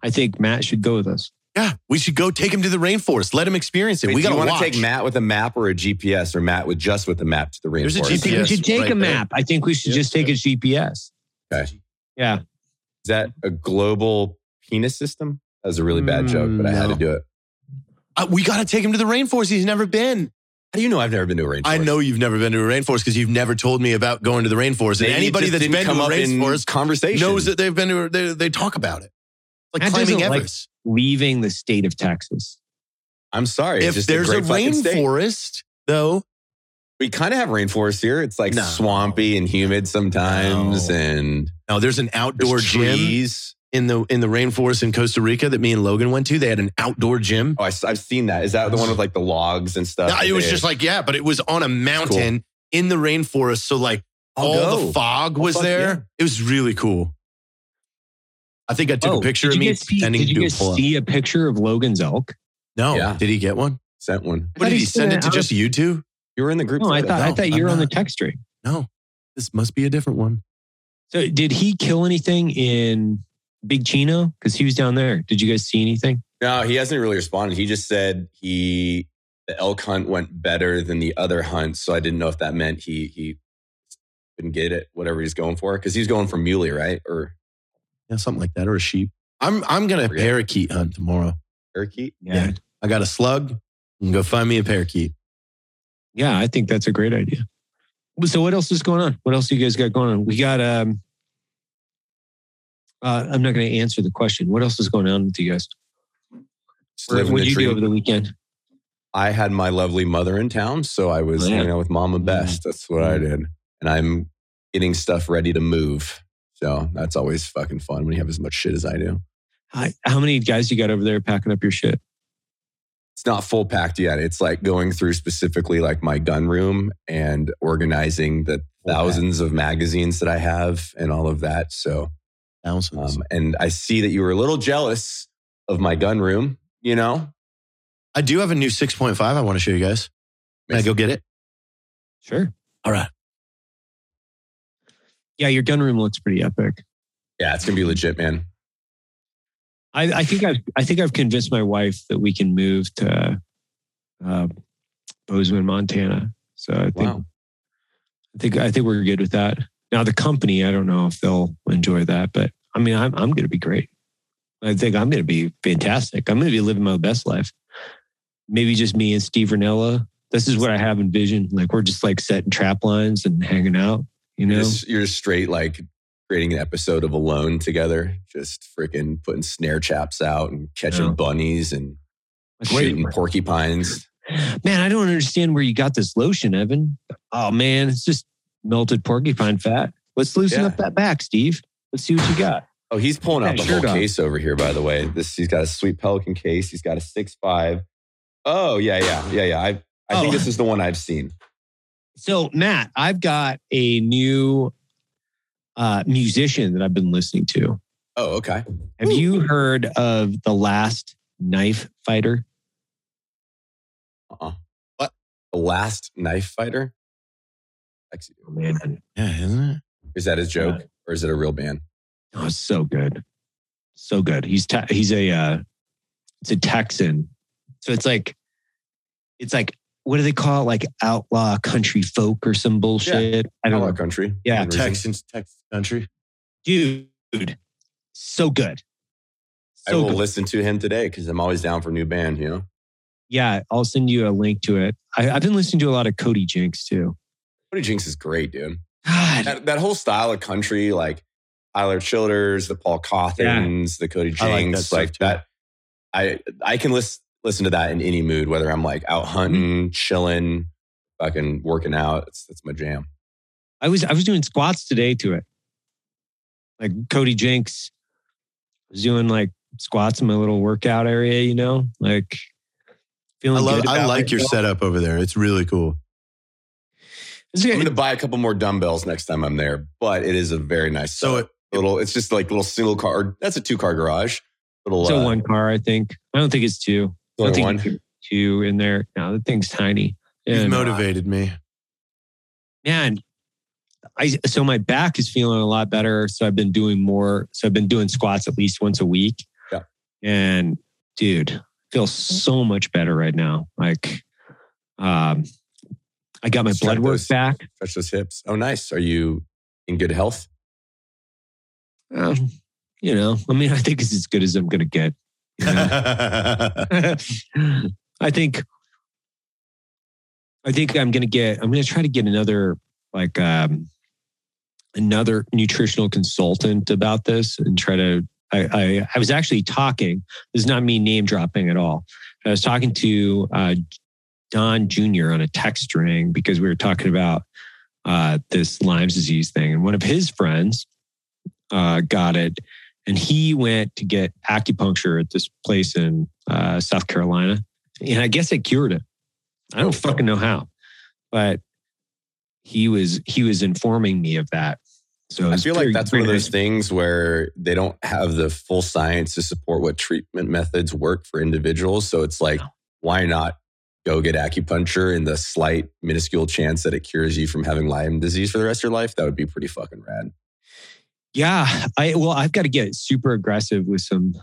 I think Matt should go with us. Yeah, we should go take him to the rainforest. Let him experience it. Wait, we got to want to take Matt with a map or a G P S or Matt with just with a map to the rainforest? There's a G P S. I think we should take right a map. There. I think we should yes, just take yes. a G P S. Okay. Yeah. Is that a global penis system? That was a really bad mm, joke, but no. I had to do it. Uh, we got to take him to the rainforest. He's never been. How do you know I've never been to a rainforest? I know you've never been to a rainforest because you've never told me about going to the rainforest. Maybe and anybody that's been to a rainforest conversation knows that they've been to. A, they, they talk about it, like Matt climbing Everest, like leaving the state of Texas. I'm sorry. If it's just there's a, a rainforest, though, we kind of have rainforest here. It's like no. swampy and humid sometimes, no. and no, there's an outdoor there's trees. Gym. In the in the rainforest in Costa Rica that me and Logan went to, they had an outdoor gym. Oh, I, I've seen that. Is that the one with like the logs and stuff? No, it was just like, yeah, but it was on a mountain cool. in the rainforest. So like I'll all go. The fog was I'll there. Fuck, yeah. It was really cool. I think I took oh, a picture of me pretending to do a pull up. Did you guys see a picture of Logan's elk? No. Yeah. Did he get one? Sent one. What, did he send it to just you two? You were in the group. No, I thought, no, I thought you were on the text string. No, this must be a different one. So did he kill anything in... Big Chino? Because he was down there. Did you guys see anything? No, he hasn't really responded. He just said he the elk hunt went better than the other hunts. So I didn't know if that meant he he didn't get it, whatever he's going for. Because he's going for muley, right? Or yeah, something like that. Or a sheep. I'm I'm gonna parakeet hunt tomorrow. Parakeet? Yeah. yeah. I got a slug. I can go find me a parakeet. Yeah, I think that's a great idea. So what else is going on? What else do you guys got going on? We got um Uh, I'm not going to answer the question. What else is going on with you guys? What did you do over the weekend? I had my lovely mother in town, so I was hanging out with Mama Best. That's what I did. And I'm getting stuff ready to move. So that's always fucking fun when you have as much shit as I do. Hi, how many guys you got over there packing up your shit? It's not full packed yet. It's like going through specifically like my gun room and organizing the thousands of magazines that I have and all of that. So, thousands. Um, and I see that you were a little jealous of my gun room, you know? I do have a new six point five I want to show you guys. Can I go get it? Sure. All right. Yeah, your gun room looks pretty epic. Yeah, it's going to be legit, man. I, I think I've I think I've convinced my wife that we can move to uh, Bozeman, Montana. So I think wow. I think I think we're good with that. Now the company, I don't know if they'll enjoy that, but I mean, I'm I'm going to be great. I think I'm going to be fantastic. I'm going to be living my best life. Maybe just me and Steve Rinella. This is what I have envisioned. Like we're just like setting trap lines and hanging out. You know, you're just, you're straight like. Creating an episode of Alone together, just freaking putting snare chaps out and catching yeah. bunnies and shooting porcupines. Man, I don't understand where you got this lotion, Evan. Oh man, it's just melted porcupine fat. Let's loosen yeah. up that back, Steve. Let's see what you got. Oh, he's pulling out the whole off. Case over here, by the way. This he's got a sweet Pelican case. He's got a six five. Oh yeah, yeah, yeah, yeah. I I oh. think this is the one I've seen. So Matt, I've got a new. Uh, musician that I've been listening to. Oh, okay. Have Ooh. you heard of The Last Knife Fighter? Uh-uh. What? The Last Knife Fighter? Oh, man. Yeah, isn't it? Is that a joke yeah. or is it a real band? Oh, it's so good. So good. He's te- he's a uh, it's a Texan. So it's like it's like what do they call it? Like outlaw country folk or some bullshit? Yeah. I don't outlaw know. Country. Yeah. Texans, Texas country. Dude, so good. So I will good. listen to him today because I'm always down for a new band, you know? Yeah, I'll send you a link to it. I, I've been listening to a lot of Cody Jinks too. Cody Jinks is great, dude. God. That, that whole style of country, like Tyler Childers, the Paul Cauthons, yeah. the Cody Jinks, like that. Like that. I, I can listen. Listen to that in any mood, whether I'm like out hunting, chilling, fucking working out. It's, it's my jam. I was I was doing squats today to it. Like Cody Jinks was doing like squats in my little workout area, you know? Like feeling I love, good about I like it. Your setup over there. It's really cool. It's I'm going to buy a couple more dumbbells next time I'm there, but it is a very nice so it, little. It's just like little single car. That's a two car garage. Little, it's a uh, one car, I think. I don't think it's two. I don't think it's two in there. No, the thing's tiny. And, You've motivated uh, me. Man, I so my back is feeling a lot better. So I've been doing more. So I've been doing squats at least once a week. Yeah. And dude, I feel so much better right now. Like, um, I got my stretch blood work those, back. Stretch those hips. Oh, nice. Are you in good health? Um, you know, I mean, I think it's as good as I'm going to get. You know? I think, I think I'm going to get, I'm going to try to get another, like, um, another nutritional consultant about this and try to, I, I, I was actually talking, this is not me name dropping at all. I was talking to uh, Don Junior on a text string because we were talking about uh, this Lyme's disease thing. And one of his friends uh, got it. And he went to get acupuncture at this place in uh, South Carolina. And I guess it cured him. I don't fucking know how. But he was he was informing me of that. So I feel pretty, like that's one of those things where they don't have the full science to support what treatment methods work for individuals. So it's like, why not go get acupuncture in the slight, minuscule chance that it cures you from having Lyme disease for the rest of your life? That would be pretty fucking rad. Yeah, I well, I've got to get super aggressive with some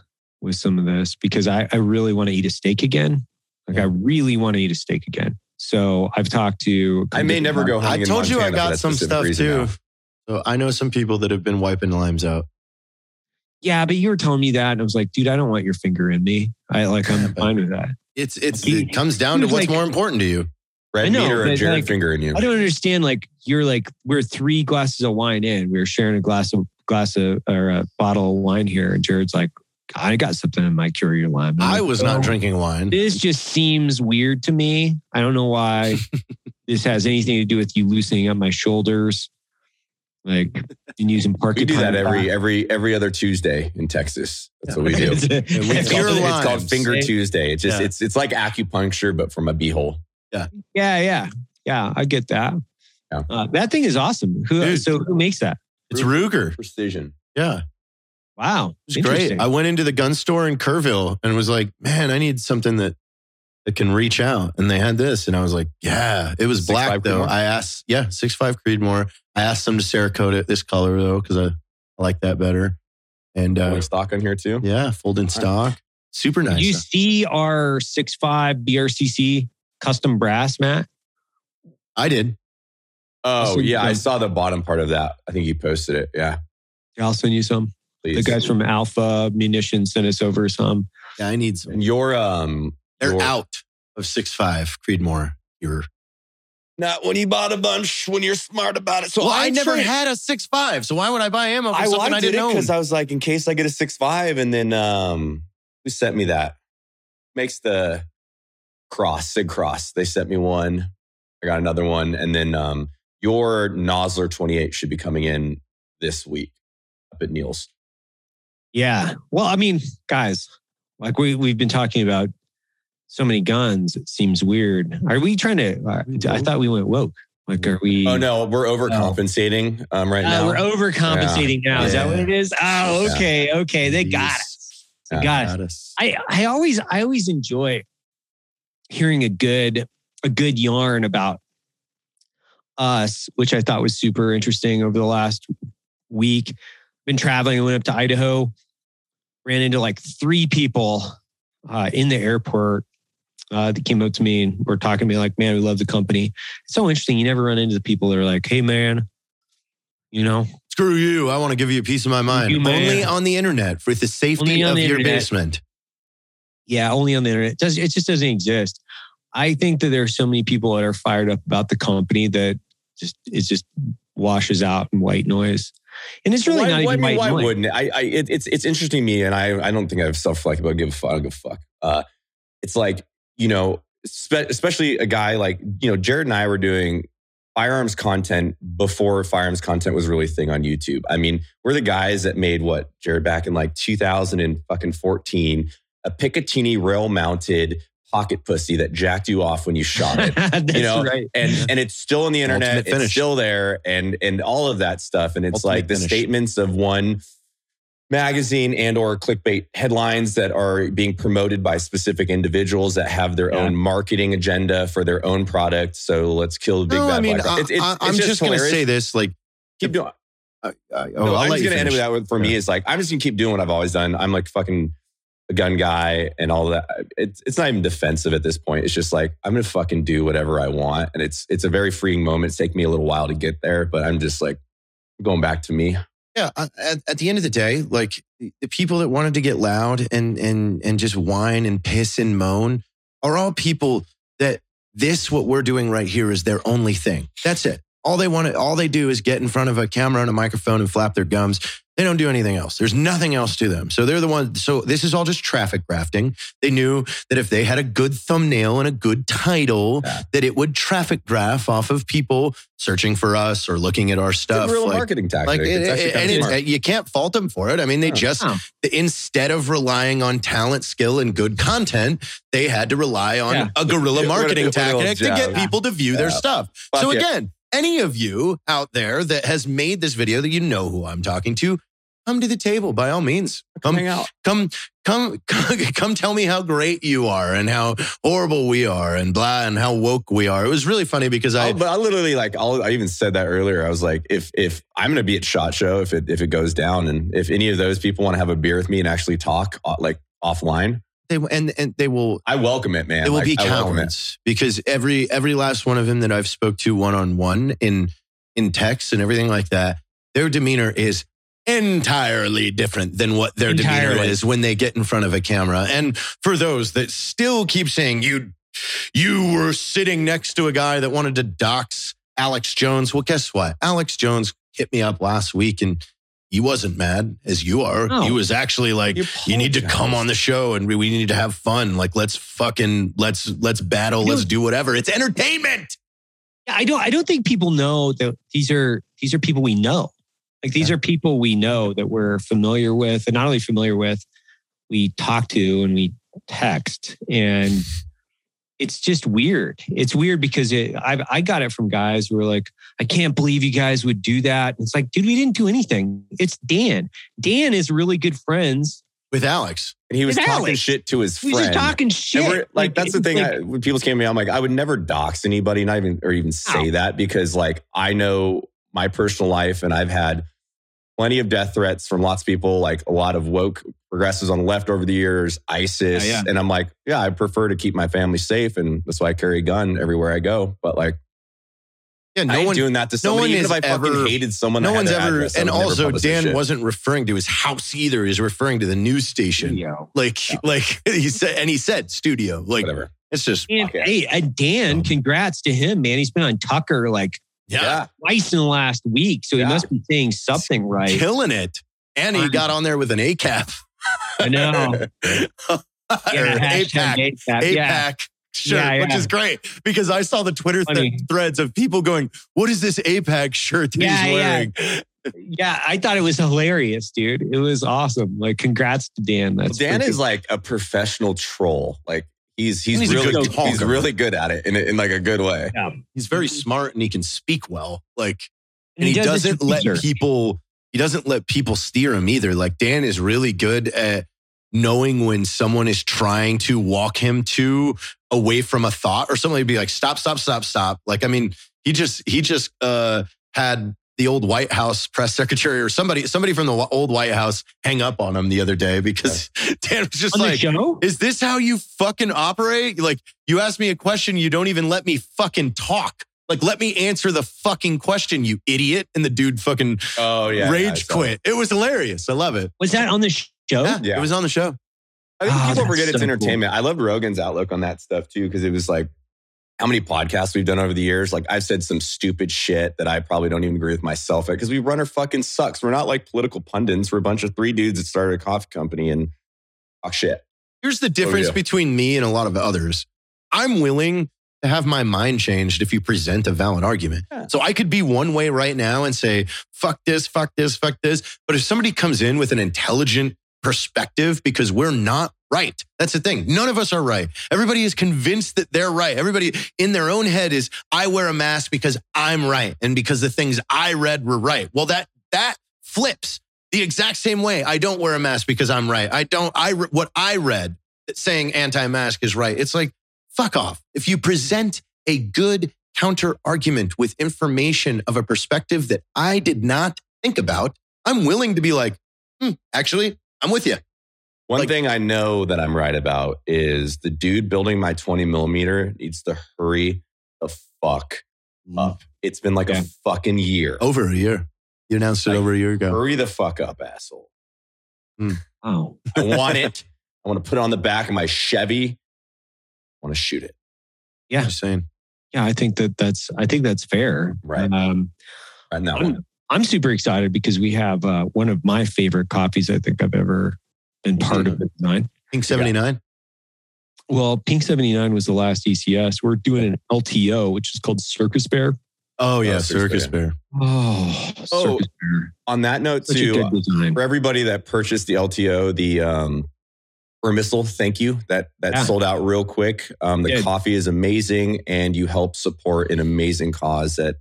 with some of this because I, I really want to eat a steak again. Like yeah. I really want to eat a steak again. So I've talked to. I may never go. I told you I got some stuff too. So I know some people that have been wiping limes out. Yeah, but you were telling me that, and I was like, dude, I don't want your finger in me. I like I'm fine with that. It's it's I mean, it comes down to what's like, more important to you. Red know, meat or a Jared like, finger in you. I don't understand. Like you're like we're three glasses of wine in. We're sharing a glass of. glass of or a bottle of wine here, and Jared's like, I got something in my cure your Lyme. I was not drinking wine. This just seems weird to me. I don't know why this has anything to do with you loosening up my shoulders. Like, and using park. We do that every every every other Tuesday in Texas. That's what we do. it's, it's, it's, called, it's called Finger Tuesday. It's just yeah. it's it's like acupuncture, but from a beehole. Yeah, yeah, yeah, yeah. I get that. Yeah. Uh, that thing is awesome. Who Dude, so who makes that? It's Ruger Precision. Yeah. Wow, it's great. I went into the gun store in Kerrville and was like, man, I need something that that can reach out. And they had this, and I was like, yeah. It was black though. Creedmoor. I asked, yeah, six five Creedmoor. I asked them to Cerakote it this color though, because I, I like that better. And uh, stock on here too. Yeah, fold in stock. Right. Super nice. Did you see our six five B R C C custom brass, Matt? I did. Oh yeah, I saw the bottom part of that. I think you posted it. Yeah. I'll send you some. Please. The guys from Alpha Munitions sent us over some. Yeah, I need some. And your um, they're your... out of six five Creedmoor. You're not when you bought a bunch. When you're smart about it. So well, I, I never tried... had a six five, so why would I buy ammo for I, something I didn't own? Because I was like, in case I get a six five, and then um, who sent me that? Makes the cross, Sig Cross. They sent me one. I got another one, and then um. Your Nosler twenty-eight should be coming in this week up at Neil's. Yeah. Well, I mean, guys, like we, we've been talking about so many guns, it seems weird. Are we trying to... I thought we went woke. Like, are we... Oh, no, we're overcompensating um, right uh, now. We're overcompensating yeah. now. Is yeah. that what it is? Oh, okay, yeah. okay. They Jeez. got us. They yeah, got, got us. us. I, I always I always enjoy hearing a good a good yarn about us, which I thought was super interesting over the last week. Been traveling, went up to Idaho, ran into like three people uh, in the airport uh, that came up to me and were talking to me like, man, we love the company. It's so interesting. You never run into the people that are like, hey, man, you know. Screw you. I want to give you a piece of my mind. You, only on the internet with the safety of the your internet. basement. Yeah, only on the internet. It, does, it just doesn't exist. I think that there are so many people that are fired up about the company that just it just washes out in white noise, and it's really why, not why, even white why noise. Why wouldn't it? I, I, it, it's it's interesting to me, and I I don't think I've self-reflected about give a fuck. I don't give a fuck. Uh, it's like, you know, spe- especially a guy like, you know, Jared and I were doing firearms content before firearms content was really a thing on YouTube. I mean, we're the guys that made what, Jared, back in like two thousand fourteen, a Picatinny rail mounted pocket pussy that jacked you off when you shot it. That's you know? right. And yeah. and it's still on the internet. It's still there, and and all of that stuff. And it's Ultimate like the finish. statements of one magazine and or clickbait headlines that are being promoted by specific individuals that have their yeah. own marketing agenda for their own product. So let's kill the big no, bad I mean, black. I, it's, it's, I, I'm it's just, just going to say this. Like, keep doing. Uh, uh, oh, no, I'm just going to end with that. With, for yeah. me, is like I'm just going to keep doing what I've always done. I'm like fucking. a gun guy and all that. It's it's not even defensive at this point. It's just like, I'm gonna fucking do whatever I want. And it's it's a very freeing moment. It's taken me a little while to get there, but I'm just like going back to me. Yeah. At, at the end of the day, like the people that wanted to get loud and and and just whine and piss and moan are all people that this what we're doing right here is their only thing. That's it. All they want to, all they do is get in front of a camera and a microphone and flap their gums. They don't do anything else. There's nothing else to them. So they're the ones. So this is all just traffic grafting. They knew that if they had a good thumbnail and a good title, yeah. that it would traffic graph off of people searching for us or looking at our stuff. It's a real like, marketing tactic. Like it, it's it, and it, you can't fault them for it. I mean, they oh, just, wow. instead of relying on talent, skill, and good content, they had to rely on yeah. a guerrilla we're, marketing we're tactic to get yeah. people to view yeah. their stuff. Fuck so again, it. any of you out there that has made this video that you know who I'm talking to, come to the table by all means. Come hang out. Come, come, come, come tell me how great you are and how horrible we are and blah and how woke we are. It was really funny because I, I but I literally like I'll, I even said that earlier. I was like, if if I'm gonna be at SHOT Show, if it if it goes down, and if any of those people want to have a beer with me and actually talk like offline. They and and they will. I welcome it, man. It will like, be countenance because every every last one of them that I've spoke to one on one in in text and everything like that, their demeanor is entirely different than what their entirely. demeanor is when they get in front of a camera. And for those that still keep saying you you were sitting next to a guy that wanted to dox Alex Jones, well, guess what? Alex Jones hit me up last week and. He wasn't mad as you are. No. He was actually like, you need to come on the show and we need to have fun. Like, let's fucking, let's, let's battle. Let's do whatever. It's entertainment. Yeah, I don't, I don't think people know that these are, these are people we know. Like these yeah. are people we know that we're familiar with, and not only familiar with, we talk to and we text, and it's just weird. It's weird because it, I I got it from guys who were like, I can't believe you guys would do that. It's like, dude, we didn't do anything. It's Dan. Dan is really good friends with Alex. And he was Alex. talking shit to his friend. He was just talking shit. Like, that's the thing. Like, I, when people came to me, I'm like, I would never dox anybody, not even or even say ow. that, because like I know my personal life, and I've had plenty of death threats from lots of people, like a lot of woke progressives on the left over the years, ISIS. Yeah, yeah. And I'm like, yeah, I prefer to keep my family safe. And that's why I carry a gun everywhere I go. But like, yeah, no I ain't one, doing that to someone. No even if I ever, fucking hated someone, no one's ever. And also, Dan wasn't referring to his house either. He was referring to the news station. Studio. Like, yeah. like he said, and he said studio. Like, whatever. It's just and, hey, and Dan. Congrats to him, man. He's been on Tucker like yeah. twice in the last week, so yeah. he must be saying something He's right. Killing it, and he um, got on there with an A C A P. I know. yeah, APAC. APAC. Yeah. Shirt, yeah, yeah. which is great because I saw the Twitter th- threads of people going, "What is this A PAC shirt that yeah, he's wearing?" Yeah. yeah, I thought it was hilarious, dude. It was awesome. Like, congrats to Dan. That's Dan is cool. Like a professional troll. Like he's he's, he's really good, he's really good at it in in like a good way. Yeah. He's very smart and he can speak well. Like, and, and he, he does doesn't let teacher. people he doesn't let people steer him either. Like Dan is really good at knowing when someone is trying to walk him to away from a thought, or somebody would be like, stop, stop, stop, stop. Like, I mean, he just, he just uh, had the old White House press secretary or somebody, somebody from the old White House hang up on him the other day because right. Dan was just on like, is this how you fucking operate? Like, you ask me a question, you don't even let me fucking talk. Like, let me answer the fucking question, you idiot. And the dude fucking oh, yeah, rage yeah, quit. It. it was hilarious. I love it. Was that on the show? Yeah, yeah, it was on the show. I think oh, people forget so it's entertainment. Cool. I loved Rogan's outlook on that stuff too, because it was like, how many podcasts we've done over the years. Like, I've said some stupid shit that I probably don't even agree with myself at, because we run our fucking sucks. We're not like political pundits. We're a bunch of three dudes that started a coffee company and talk shit. Here's the difference oh, yeah. between me and a lot of others. I'm willing to have my mind changed if you present a valid argument. Yeah. So I could be one way right now and say, fuck this, fuck this, fuck this. But if somebody comes in with an intelligent perspective, because we're not right. That's the thing. None of us are right. Everybody is convinced that they're right. Everybody in their own head is, I wear a mask because I'm right. And because the things I read were right. Well, that, that flips the exact same way. I don't wear a mask because I'm right. I don't, I, what I read saying anti-mask is right. It's like, fuck off. If you present a good counter argument with information of a perspective that I did not think about, I'm willing to be like, hmm, actually, I'm with you. One like, thing I know that I'm right about is the dude building my twenty millimeter needs to hurry the fuck up. It's been like yeah. a fucking year. Over a year. You announced it like, over a year ago. Hurry the fuck up, asshole. Mm. Oh. I want it. I want to put it on the back of my Chevy. I want to shoot it. Yeah. What you're saying. Yeah, I think that that's, I think that's fair. Right. Um, right now. I'm, I'm super excited because we have uh, one of my favorite coffees I think I've ever been part of the design. Pink seventy-nine? Yeah. Well, Pink seventy-nine was the last E C S. We're doing an L T O, which is called Circus Bear. Oh, yeah, oh, Circus Bear. Bear. Oh, oh, Circus Bear. On that note, Such too, uh, for everybody that purchased the L T O, the um, Vermissal, thank you. That that yeah. sold out real quick. Um, the yeah. coffee is amazing, and you help support an amazing cause that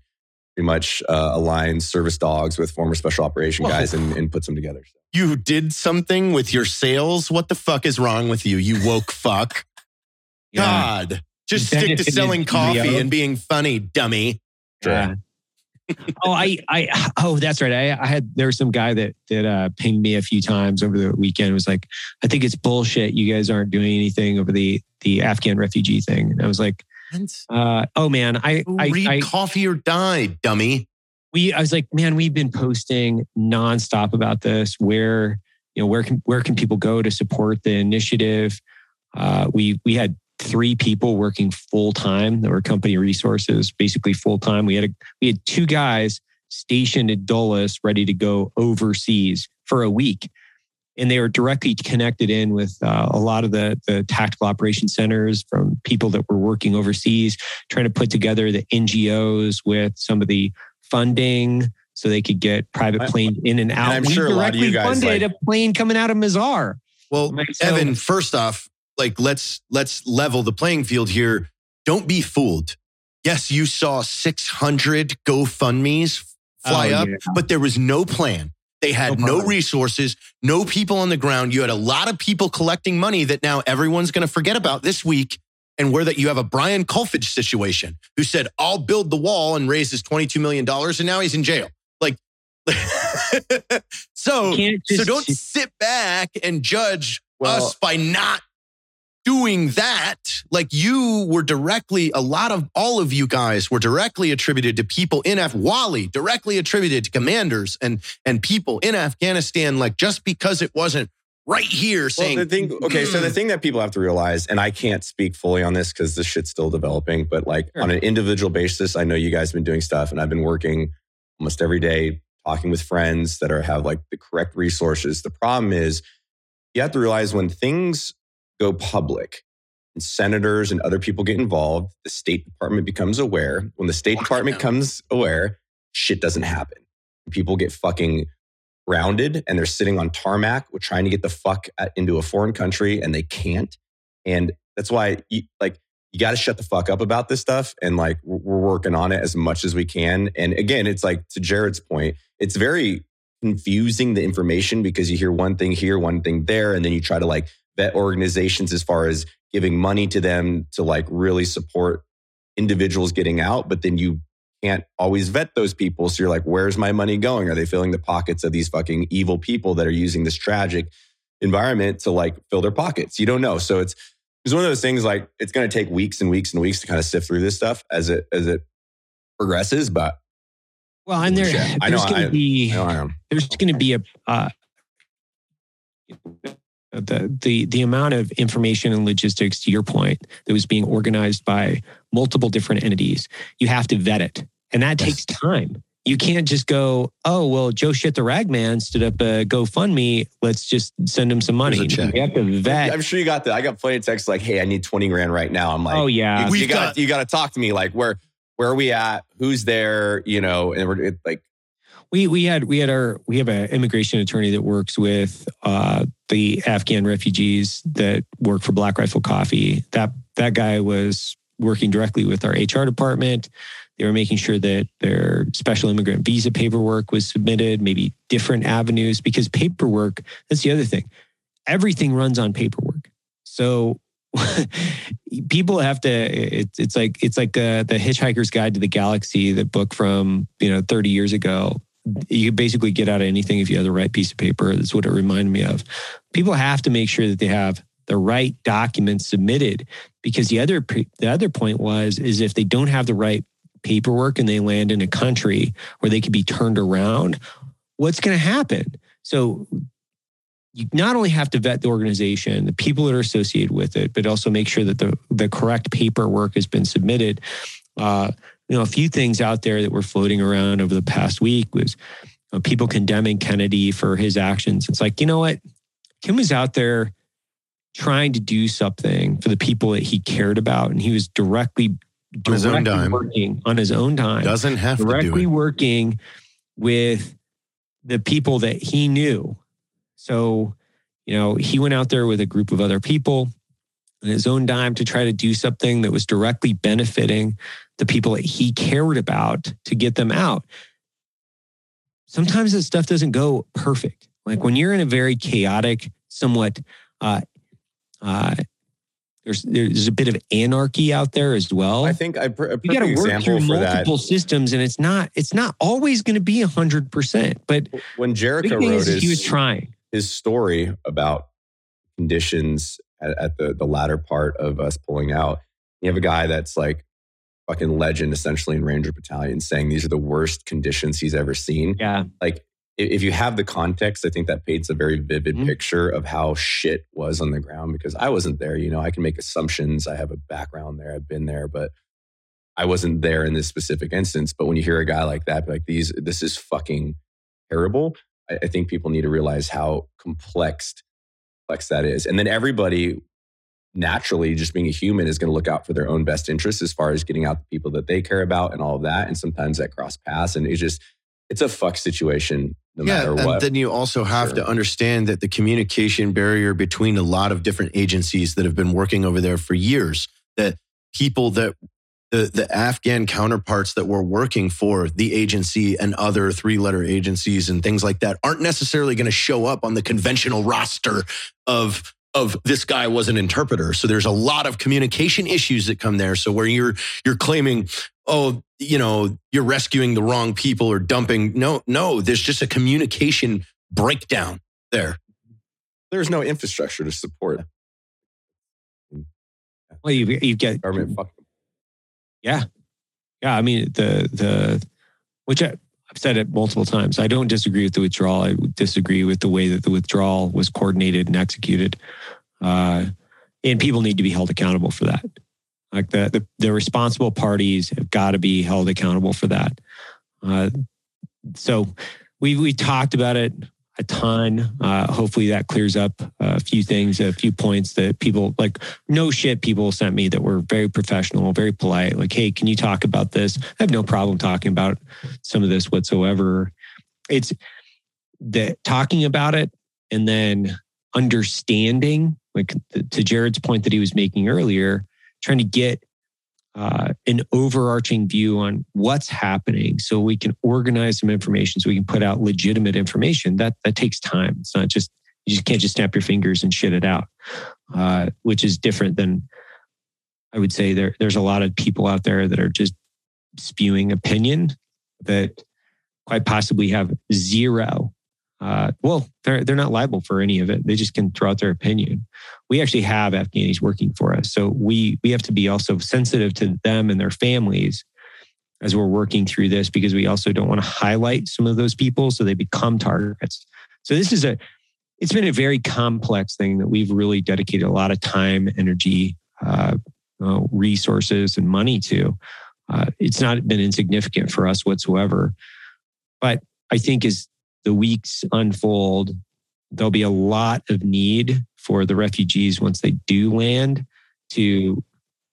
pretty much uh, align service dogs with former special operation guys and, and puts them together. So. You did something with your sales? What the fuck is wrong with you, you woke fuck? Yeah. God, just you stick to selling coffee video. and being funny, dummy. Yeah. oh, I, I, oh, that's right. I, I had, there was some guy that, that uh, pinged me a few times over the weekend. It was like, I think it's bullshit. You guys aren't doing anything over the, the Afghan refugee thing. And I was like, Uh, oh man, I, I read I, coffee or die, dummy. We, I was like, man, we've been posting nonstop about this. Where, you know, where can where can people go to support the initiative? Uh, we we had three people working full time that were company resources, basically full time. We had a, we had two guys stationed at Dulles, ready to go overseas for a week, and they were directly connected in with uh, a lot of the, the tactical operations centers from people that were working overseas, trying to put together the N G Os with some of the funding so they could get private plane in and out. And I'm we sure a lot of you guys funded like, a plane coming out of Mazar. Well, so, Evan, first off, like let's let's level the playing field here. Don't be fooled. Yes, you saw six hundred GoFundMes fly oh, up, yeah. but there was no plan. They had no, no resources, no people on the ground. You had a lot of people collecting money that now everyone's going to forget about this week. And where that you have a Brian Kolfage situation who said, I'll build the wall and raises twenty-two million dollars. And now he's in jail. Like, so, just, so don't sit back and judge well, us by not doing that. Like you were directly, a lot of all of you guys were directly attributed to people in Af, Wally, directly attributed to commanders and, and people in Afghanistan. Like just because it wasn't right here saying... Well, the thing, okay, so the thing that people have to realize, and I can't speak fully on this because this shit's still developing, but like sure. on an individual basis, I know you guys have been doing stuff and I've been working almost every day talking with friends that are have like the correct resources. The problem is you have to realize when things go public and senators and other people get involved, the State Department becomes aware. When the State Department comes aware, shit doesn't happen. People get fucking grounded and they're sitting on tarmac. We're trying to get the fuck into a foreign country and they can't. And that's why you, like, you got to shut the fuck up about this stuff. And like, we're working on it as much as we can. And again, it's like, to Jared's point, it's very confusing, the information, because you hear one thing here, one thing there. And then you try to like vet organizations as far as giving money to them to like really support individuals getting out. But then you can't always vet those people. So you're like, where's my money going? Are they filling the pockets of these fucking evil people that are using this tragic environment to like fill their pockets? You don't know. So it's it's one of those things like it's going to take weeks and weeks and weeks to kind of sift through this stuff as it as it progresses. But well, and there, shit, there's going to be I I there's going to be a uh, the the the amount of information and logistics, to your point, that was being organized by multiple different entities. You have to vet it. And that takes time. You can't just go, oh, well, Joe Shit the Ragman stood up a GoFundMe. Let's just send him some money. You have to vet. I'm sure you got that. I got plenty of texts like, hey, I need twenty grand right now. I'm like, oh, yeah. You, you got you got to talk to me. Like, where where are we at? Who's there? You know, and we're it, like, We we had we had our we have an immigration attorney that works with uh, the Afghan refugees that work for Black Rifle Coffee. That that guy was working directly with our H R department. They were making sure that their special immigrant visa paperwork was submitted, maybe different avenues, because paperwork, that's the other thing. Everything runs on paperwork. So people have to, it, it's like it's like uh, the Hitchhiker's Guide to the Galaxy, the book from, you know, thirty years ago. You could basically get out of anything if you had the right piece of paper. That's what it reminded me of. People have to make sure that they have the right documents submitted, because the other the other point was is if they don't have the right paperwork and they land in a country where they could be turned around, what's going to happen? So you not only have to vet the organization, the people that are associated with it, but also make sure that the the correct paperwork has been submitted. Uh, You know, a few things out there that were floating around over the past week was you know, people condemning Kennedy for his actions. It's like, you know what? Kim was out there trying to do something for the people that he cared about. And he was directly, directly on his own time. working on his own time. Doesn't have directly to do Directly working with the people that he knew. So, you know, he went out there with a group of other people on his own dime to try to do something that was directly benefiting the people that he cared about to get them out. Sometimes this stuff doesn't go perfect. Like when you're in a very chaotic, somewhat, uh, uh, there's there's a bit of anarchy out there as well. I think I per- a perfect you got to work through multiple that. systems, and it's not it's not always going to be a hundred percent. But when Jericho wrote his, he was trying his story about conditions at, at the the latter part of us pulling out. You have a guy that's like fucking legend essentially in Ranger Battalion saying these are the worst conditions he's ever seen. Yeah. Like if you have the context, I think that paints a very vivid mm-hmm. picture of how shit was on the ground, because I wasn't there. You know, I can make assumptions. I have a background there. I've been there, but I wasn't there in this specific instance. But when you hear a guy like that, like these, this is fucking terrible. I, I think people need to realize how complex, complex that is. And then everybody naturally, just being a human, is going to look out for their own best interests as far as getting out the people that they care about and all of that. And sometimes that cross paths, and it's just it's a fuck situation no yeah, matter what. And then you also have sure. to understand that the communication barrier between a lot of different agencies that have been working over there for years, that people that the, the Afghan counterparts that were working for the agency and other three-letter agencies and things like that aren't necessarily going to show up on the conventional roster of... of this guy was an interpreter. So there's a lot of communication issues that come there. So where you're you're claiming, oh, you know, you're rescuing the wrong people or dumping. No, no, there's just a communication breakdown there. There's no infrastructure to support. Well, you you get government. Fuck them. Yeah, yeah. I mean the the which I, I've said it multiple times. I don't disagree with the withdrawal. I disagree with the way that the withdrawal was coordinated and executed. Uh, and people need to be held accountable for that. Like the the, the responsible parties have got to be held accountable for that. Uh, so we we talked about it a ton. Uh, hopefully that clears up a few things, a few points that people like. No shit, people sent me that were very professional, very polite. Like, hey, can you talk about this? I have no problem talking about some of this whatsoever. It's the talking about it and then understanding. Like to Jared's point that he was making earlier, trying to get uh, an overarching view on what's happening so we can organize some information so we can put out legitimate information. That that takes time. It's not just, you just can't just snap your fingers and shit it out, uh, which is different than, I would say there. there's a lot of people out there that are just spewing opinion that quite possibly have zero. Uh, well, they're they're not liable for any of it. They just can throw out their opinion. We actually have Afghanis working for us, so we we have to be also sensitive to them and their families as we're working through this, because we also don't want to highlight some of those people so they become targets. So this is a it's been a very complex thing that we've really dedicated a lot of time, energy, uh, uh, resources, and money to. Uh, it's not been insignificant for us whatsoever, but I think is. the weeks unfold, there'll be a lot of need for the refugees once they do land. To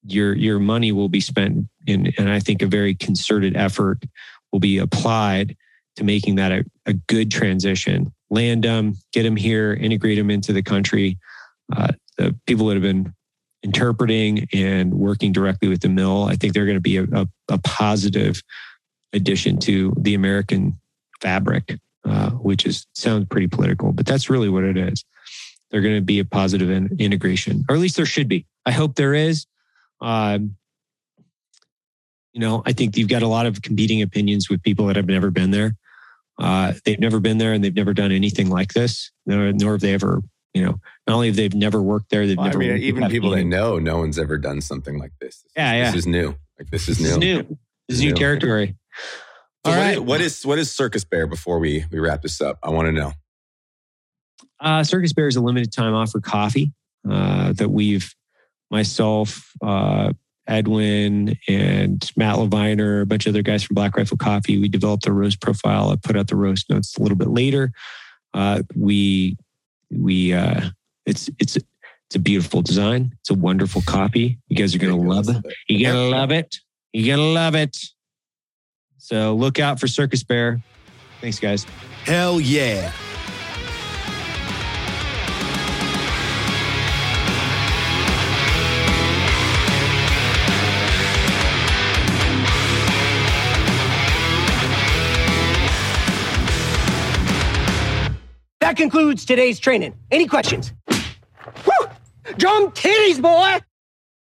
your your money will be spent, in, and I think a very concerted effort will be applied to making that a, a good transition. Land them, get them here, integrate them into the country. Uh, the people that have been interpreting and working directly with the mill, I think they're going to be a, a, a positive addition to the American fabric. Uh, which is sounds pretty political, but that's really what it is. They're going to be a positive in, integration, or at least there should be. I hope there is. Um, you know, I think you've got a lot of competing opinions with people that have never been there. Uh, they've never been there, and they've never done anything like this. Nor, nor have they ever, you know, not only have they never worked there, they've well, never. I mean, even people they know, no one's ever done something like this. Yeah, yeah. This is new. Like this is new. This is new. This is new, new territory. So All what right. Is, what is what is Circus Bear before we, we wrap this up? I want to know. Uh, Circus Bear is a limited time offer coffee uh, that we've, myself, uh, Edwin, and Matt Leviner, a bunch of other guys from Black Rifle Coffee, we developed a roast profile. I put out the roast notes a little bit later. Uh, we we uh, it's it's it's a beautiful design. It's a wonderful coffee. You guys are gonna love it. You're gonna love it. You're gonna love it. So look out for Circus Bear. Thanks, guys. Hell yeah. That concludes today's training. Any questions? Woo! Drum titties, boy!